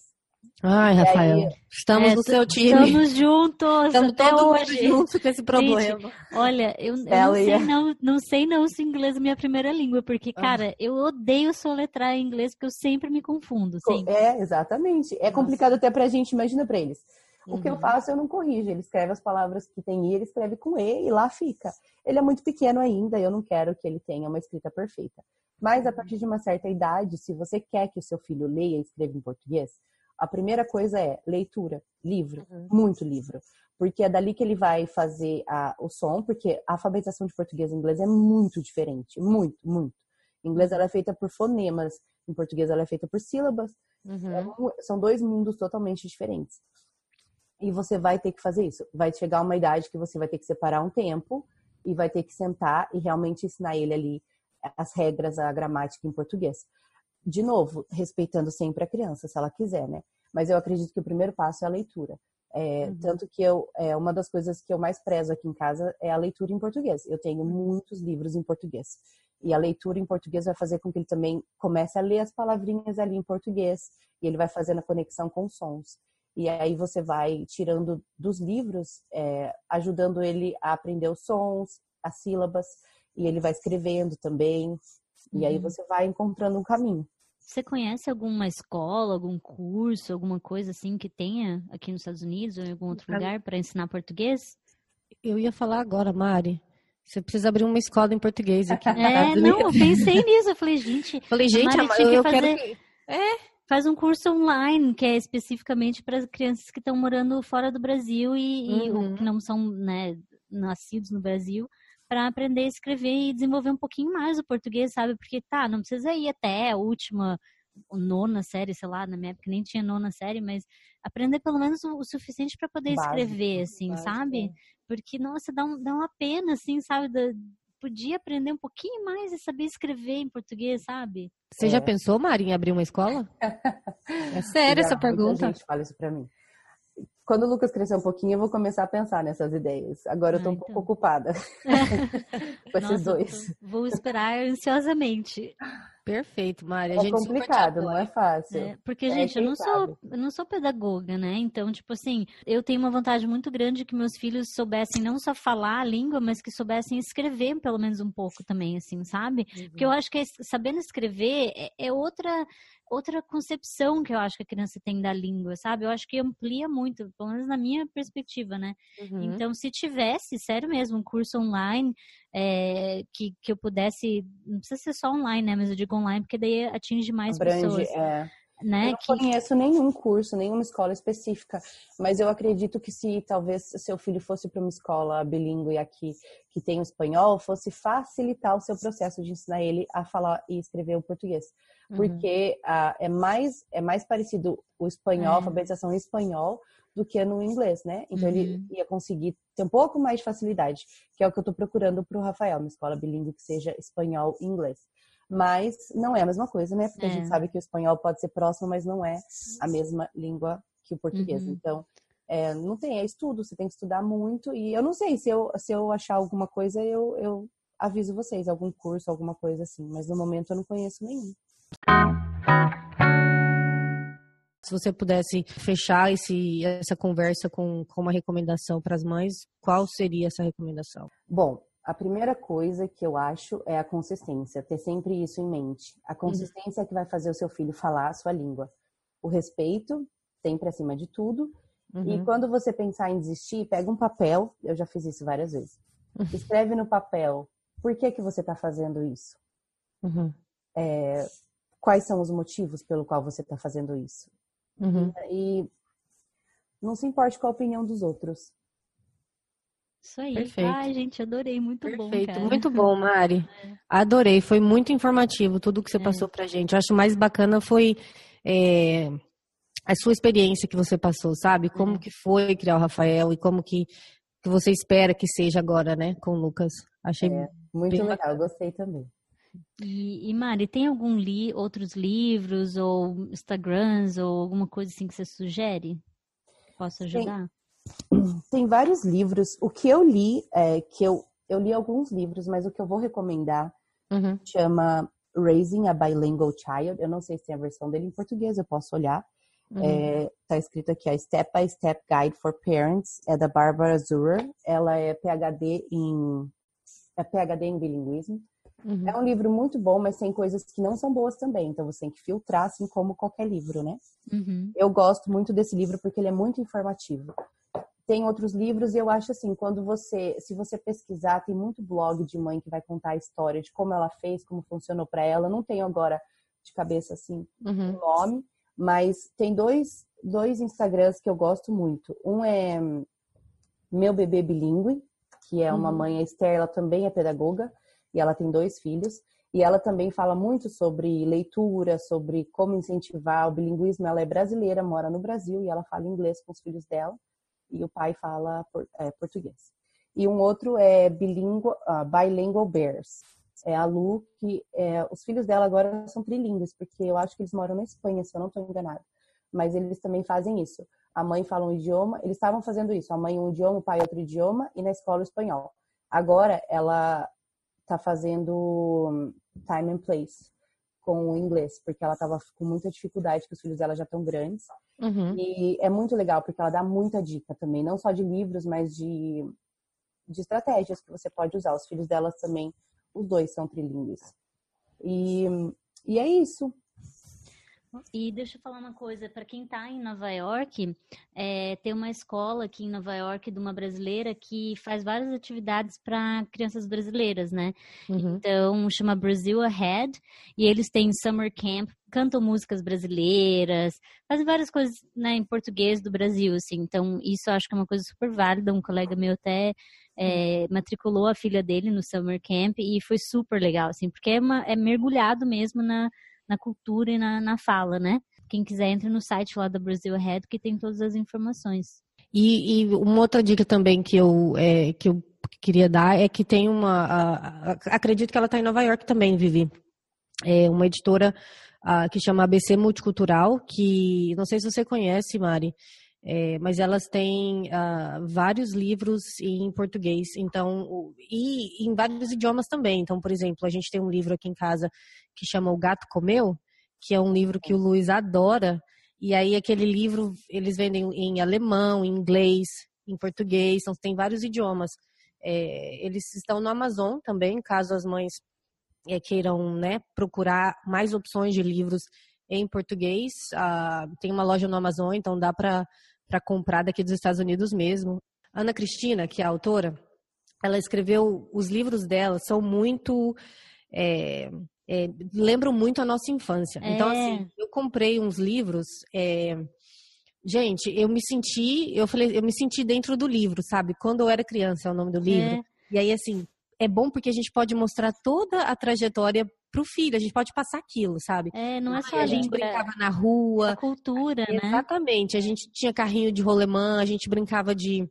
Ai, e Rafael, aí... estamos é, no seu time. Estamos juntos, estamos até hoje. Juntos com esse problema. Gente, olha, eu, eu não, sei, não, não sei não se inglês é minha primeira língua, porque, cara, ah. eu odeio soletrar em inglês, porque eu sempre me confundo. Sempre. É, exatamente. É Nossa. complicado até pra gente, imagina pra eles. O que uhum. eu faço, eu não corrijo. Ele escreve as palavras que tem I, ele escreve com E e lá fica. Ele é muito pequeno ainda, eu não quero que ele tenha uma escrita perfeita. Mas a partir de uma certa idade, se você quer que o seu filho leia e escreva em português, a primeira coisa é leitura, livro, uhum. muito livro. Porque é dali que ele vai fazer a, o som, porque a alfabetização de português e inglês é muito diferente, muito, muito. Em inglês ela é feita por fonemas, em português ela é feita por sílabas. Uhum. É, são dois mundos totalmente diferentes. E você vai ter que fazer isso. Vai chegar uma idade que você vai ter que separar um tempo e vai ter que sentar e realmente ensinar ele ali as regras, a gramática em português. De novo, respeitando sempre a criança, se ela quiser, né? Mas eu acredito que o primeiro passo é a leitura. É, uhum. Tanto que eu, é, uma das coisas que eu mais prezo aqui em casa é a leitura em português. Eu tenho muitos livros em português. E a leitura em português vai fazer com que ele também comece a ler as palavrinhas ali em português. E ele vai fazendo a conexão com os sons. E aí você vai tirando dos livros, é, ajudando ele a aprender os sons, as sílabas, e ele vai escrevendo também. E uhum. aí você vai encontrando um caminho. Você conhece alguma escola, algum curso, alguma coisa assim que tenha aqui nos Estados Unidos ou em algum outro lugar para ensinar português? Eu ia falar agora, Mari. Você precisa abrir uma escola em português aqui. É, não, eu pensei nisso. Eu falei, gente... Falei, gente, a Mari, eu, eu fazer... quero... Que... É... Faz um curso online, que é especificamente para crianças que estão morando fora do Brasil e, uhum. e ou que não são, né, nascidos no Brasil, para aprender a escrever e desenvolver um pouquinho mais o português, sabe? Porque, tá, não precisa ir até a última, nona série, sei lá, na minha época nem tinha nona série, mas aprender pelo menos o, o suficiente para poder básico, escrever, assim, básico. Sabe? Porque, nossa, dá, um, dá uma pena, assim, sabe? Da, podia aprender um pouquinho mais e saber escrever em português, sabe? Você é. já pensou, Mari, em abrir uma escola? É sério já, essa pergunta. Gente, fala isso pra mim. Quando o Lucas crescer um pouquinho, eu vou começar a pensar nessas ideias. Agora eu tô ah, um então. pouco ocupada com esses Nossa, dois. Vou esperar ansiosamente. Perfeito, Mari. A é gente complicado, não é fácil. É, porque, é, gente, eu não, sou, eu não sou pedagoga, né? Então, tipo assim, eu tenho uma vantagem muito grande que meus filhos soubessem não só falar a língua, mas que soubessem escrever pelo menos um pouco também, assim, sabe? Uhum. Porque eu acho que sabendo escrever é, é outra... outra concepção que eu acho que a criança tem da língua, sabe? Eu acho que amplia muito, pelo menos na minha perspectiva, né? Uhum. Então, se tivesse, sério mesmo, um curso online é, que, que eu pudesse... Não precisa ser só online, né? Mas eu digo online porque daí atinge mais Brande, pessoas. É. Né? Eu não que... conheço nenhum curso, nenhuma escola específica. Mas eu acredito que se talvez seu filho fosse para uma escola bilíngue aqui que tem o espanhol, fosse facilitar o seu processo de ensinar ele a falar e escrever o português. Porque ah, é, mais, é mais parecido o espanhol, a é. alfabetização em espanhol, do que no inglês, né? Então uhum. ele ia conseguir ter um pouco mais de facilidade, que é o que eu tô procurando pro Rafael, uma escola bilíngue que seja espanhol e inglês. Mas não é a mesma coisa, né? Porque é. a gente sabe que o espanhol pode ser próximo, mas não é a mesma língua que o português. Uhum. Então, É, não tem, é estudo, você tem que estudar muito. E eu não sei, se eu, se eu achar alguma coisa, eu, eu aviso vocês, algum curso, alguma coisa assim. Mas no momento eu não conheço nenhum. Se você pudesse fechar esse, essa conversa com, com uma recomendação para as mães, qual seria essa recomendação? Bom, a primeira coisa que eu acho é a consistência, ter sempre isso em mente. A consistência uhum. é que vai fazer o seu filho falar a sua língua. O respeito, sempre acima de tudo. Uhum. E quando você pensar em desistir, pega um papel, eu já fiz isso várias vezes, uhum. escreve no papel por que que você está fazendo isso. Uhum. É, quais são os motivos pelo qual você está fazendo isso. Uhum. E não se importe com a opinião dos outros. Isso aí. Perfeito. Ai, gente, adorei. Muito Perfeito. Bom, Perfeito. Muito bom, Mari. É. Adorei. Foi muito informativo tudo que você é. passou pra gente. Eu acho mais bacana foi é, a sua experiência que você passou, sabe? Como é. que foi criar o Rafael e como que, que você espera que seja agora, né? Com o Lucas. Achei é. muito legal. Bacana. Eu gostei também. E, e Mari, tem algum li, outros livros ou Instagrams ou alguma coisa assim que você sugere? Posso ajudar? Tem, tem vários livros. O que eu li, é, que eu, eu li alguns livros, mas o que eu vou recomendar uhum. chama Raising a Bilingual Child. Eu não sei se tem a versão dele em português, eu posso olhar. Uhum. É, tá escrito aqui, a Step by Step Guide for Parents, é da Barbara Zuer. Ela é PhD em, é PhD em bilinguismo. Uhum. É um livro muito bom, mas tem coisas que não são boas também. Então, você tem que filtrar, assim como qualquer livro, né? Uhum. Eu gosto muito desse livro porque ele é muito informativo. Tem outros livros e eu acho assim, quando você... Se você pesquisar, tem muito blog de mãe que vai contar a história de como ela fez, como funcionou pra ela. Não tenho agora de cabeça, assim, uhum. o nome. Mas tem dois, dois Instagrams que eu gosto muito. Um é Meu Bebé Bilíngue, que é uma uhum. mãe, a Esther, ela também é pedagoga. E ela tem dois filhos. E ela também fala muito sobre leitura, sobre como incentivar o bilinguismo. Ela é brasileira, mora no Brasil. E ela fala inglês com os filhos dela. E o pai fala é, português. E um outro é bilingual, uh, Bilingual Bears. É a Lu, que é, os filhos dela agora são trilingues. Porque eu acho que eles moram na Espanha, se eu não estou enganada. Mas eles também fazem isso. A mãe fala um idioma. Eles estavam fazendo isso. A mãe um idioma, o pai outro idioma. E na escola o espanhol. Agora ela... tá fazendo time and place com o inglês, porque ela tava com muita dificuldade, que os filhos dela já estão grandes. Uhum. E é muito legal, porque ela dá muita dica também, não só de livros, mas de, de estratégias que você pode usar. Os filhos delas também, os dois são trilingues. E, e é isso. E deixa eu falar uma coisa, para quem tá em Nova York, é, tem uma escola aqui em Nova York de uma brasileira que faz várias atividades para crianças brasileiras, né? Uhum. Então, chama Brasil Ahead, e eles têm summer camp, cantam músicas brasileiras, fazem várias coisas, né, em português do Brasil, assim. Então, isso eu acho que é uma coisa super válida. Um colega meu até é, matriculou a filha dele no summer camp e foi super legal, assim, porque é, uma, é mergulhado mesmo na... na cultura e na, na fala, né? Quem quiser, entre no site lá da Brasil Ahead, que tem todas as informações. E, e uma outra dica também que eu, é, que eu queria dar é que tem uma... A, a, acredito que ela está em Nova York também, Vivi. É uma editora a, que chama A B C Multicultural, que não sei se você conhece, Mari, é, mas elas têm a, vários livros em português, então, e em vários idiomas também. Então, por exemplo, a gente tem um livro aqui em casa que chama O Gato Comeu, que é um livro que o Luiz adora. E aí aquele livro, eles vendem em alemão, em inglês, em português, então tem vários idiomas. É, eles estão no Amazon também, caso as mães é, queiram, né, procurar mais opções de livros em português. Ah, tem uma loja no Amazon, então dá para comprar daqui dos Estados Unidos mesmo. Ana Cristina, que é a autora, ela escreveu, os livros dela são muito... É, É, lembram muito a nossa infância. É. Então, assim, eu comprei uns livros. É... Gente, eu me senti, eu falei, eu me senti dentro do livro, sabe? Quando eu era criança, é o nome do livro. É. E aí, assim, é bom porque a gente pode mostrar toda a trajetória pro filho. A gente pode passar aquilo, sabe? É, não é só a, a gente brincava na rua. A cultura, exatamente, né? Exatamente. A gente tinha carrinho de rolemã, a gente brincava de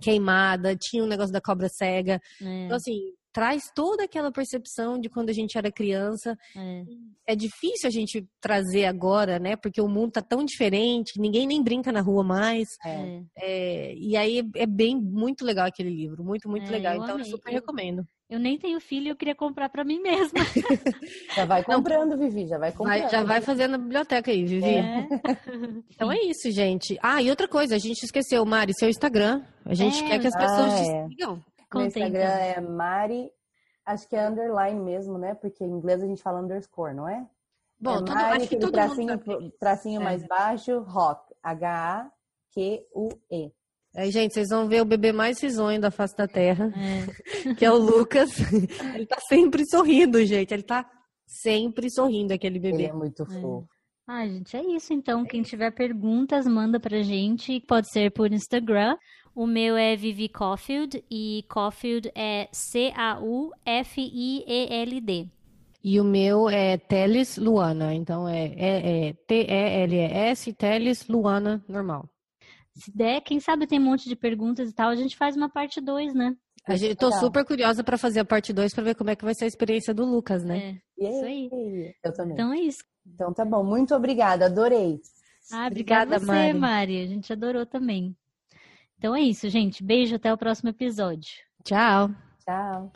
queimada, tinha um negócio da cobra cega. É. Então, assim, traz toda aquela percepção de quando a gente era criança. É, é difícil a gente trazer agora, né? Porque o mundo tá tão diferente, ninguém nem brinca na rua mais. É. É, e aí é bem, muito legal aquele livro, muito, muito é, legal. Eu então amei. Eu super recomendo. Eu nem tenho filho, eu queria comprar pra mim mesma. Já vai comprando, Vivi, já vai comprando. Vai, já vai fazendo a biblioteca aí, Vivi. É. Então é isso, gente. Ah, e outra coisa, a gente esqueceu, Mari, seu Instagram. A gente é. quer que as pessoas ah, te é. sigam. Meu Instagram é Mari, acho que é underline mesmo, né? Porque em inglês a gente fala underscore, não é? Bom, é Mari, todo, acho que todo tracinho, mundo tracinho é. mais baixo, rock, H A Q U E. Aí, gente, vocês vão ver o bebê mais risonho da face da terra, é. que é o Lucas. Ele tá sempre sorrindo, gente. Ele tá sempre sorrindo, aquele bebê. Ele é muito fofo. É. Ah, gente, é isso. Então, quem tiver perguntas, manda pra gente. Pode ser por Instagram. O meu é Vivi Caulfield e Caulfield é C A U F I E L D. E o meu é Teles Luana. Então, é, é, é T E L E S, Teles Luana, normal. Se der, quem sabe tem um monte de perguntas e tal, a gente faz uma parte dois, né? A gente, tô super curiosa pra fazer a parte dois pra ver como é que vai ser a experiência do Lucas, né? É, isso aí. Eu também. Então é isso. Então tá bom, muito obrigada, adorei. Ah, obrigada, obrigada Mari. Você, Mari. A gente adorou também. Então é isso, gente. Beijo, até o próximo episódio. Tchau. Tchau.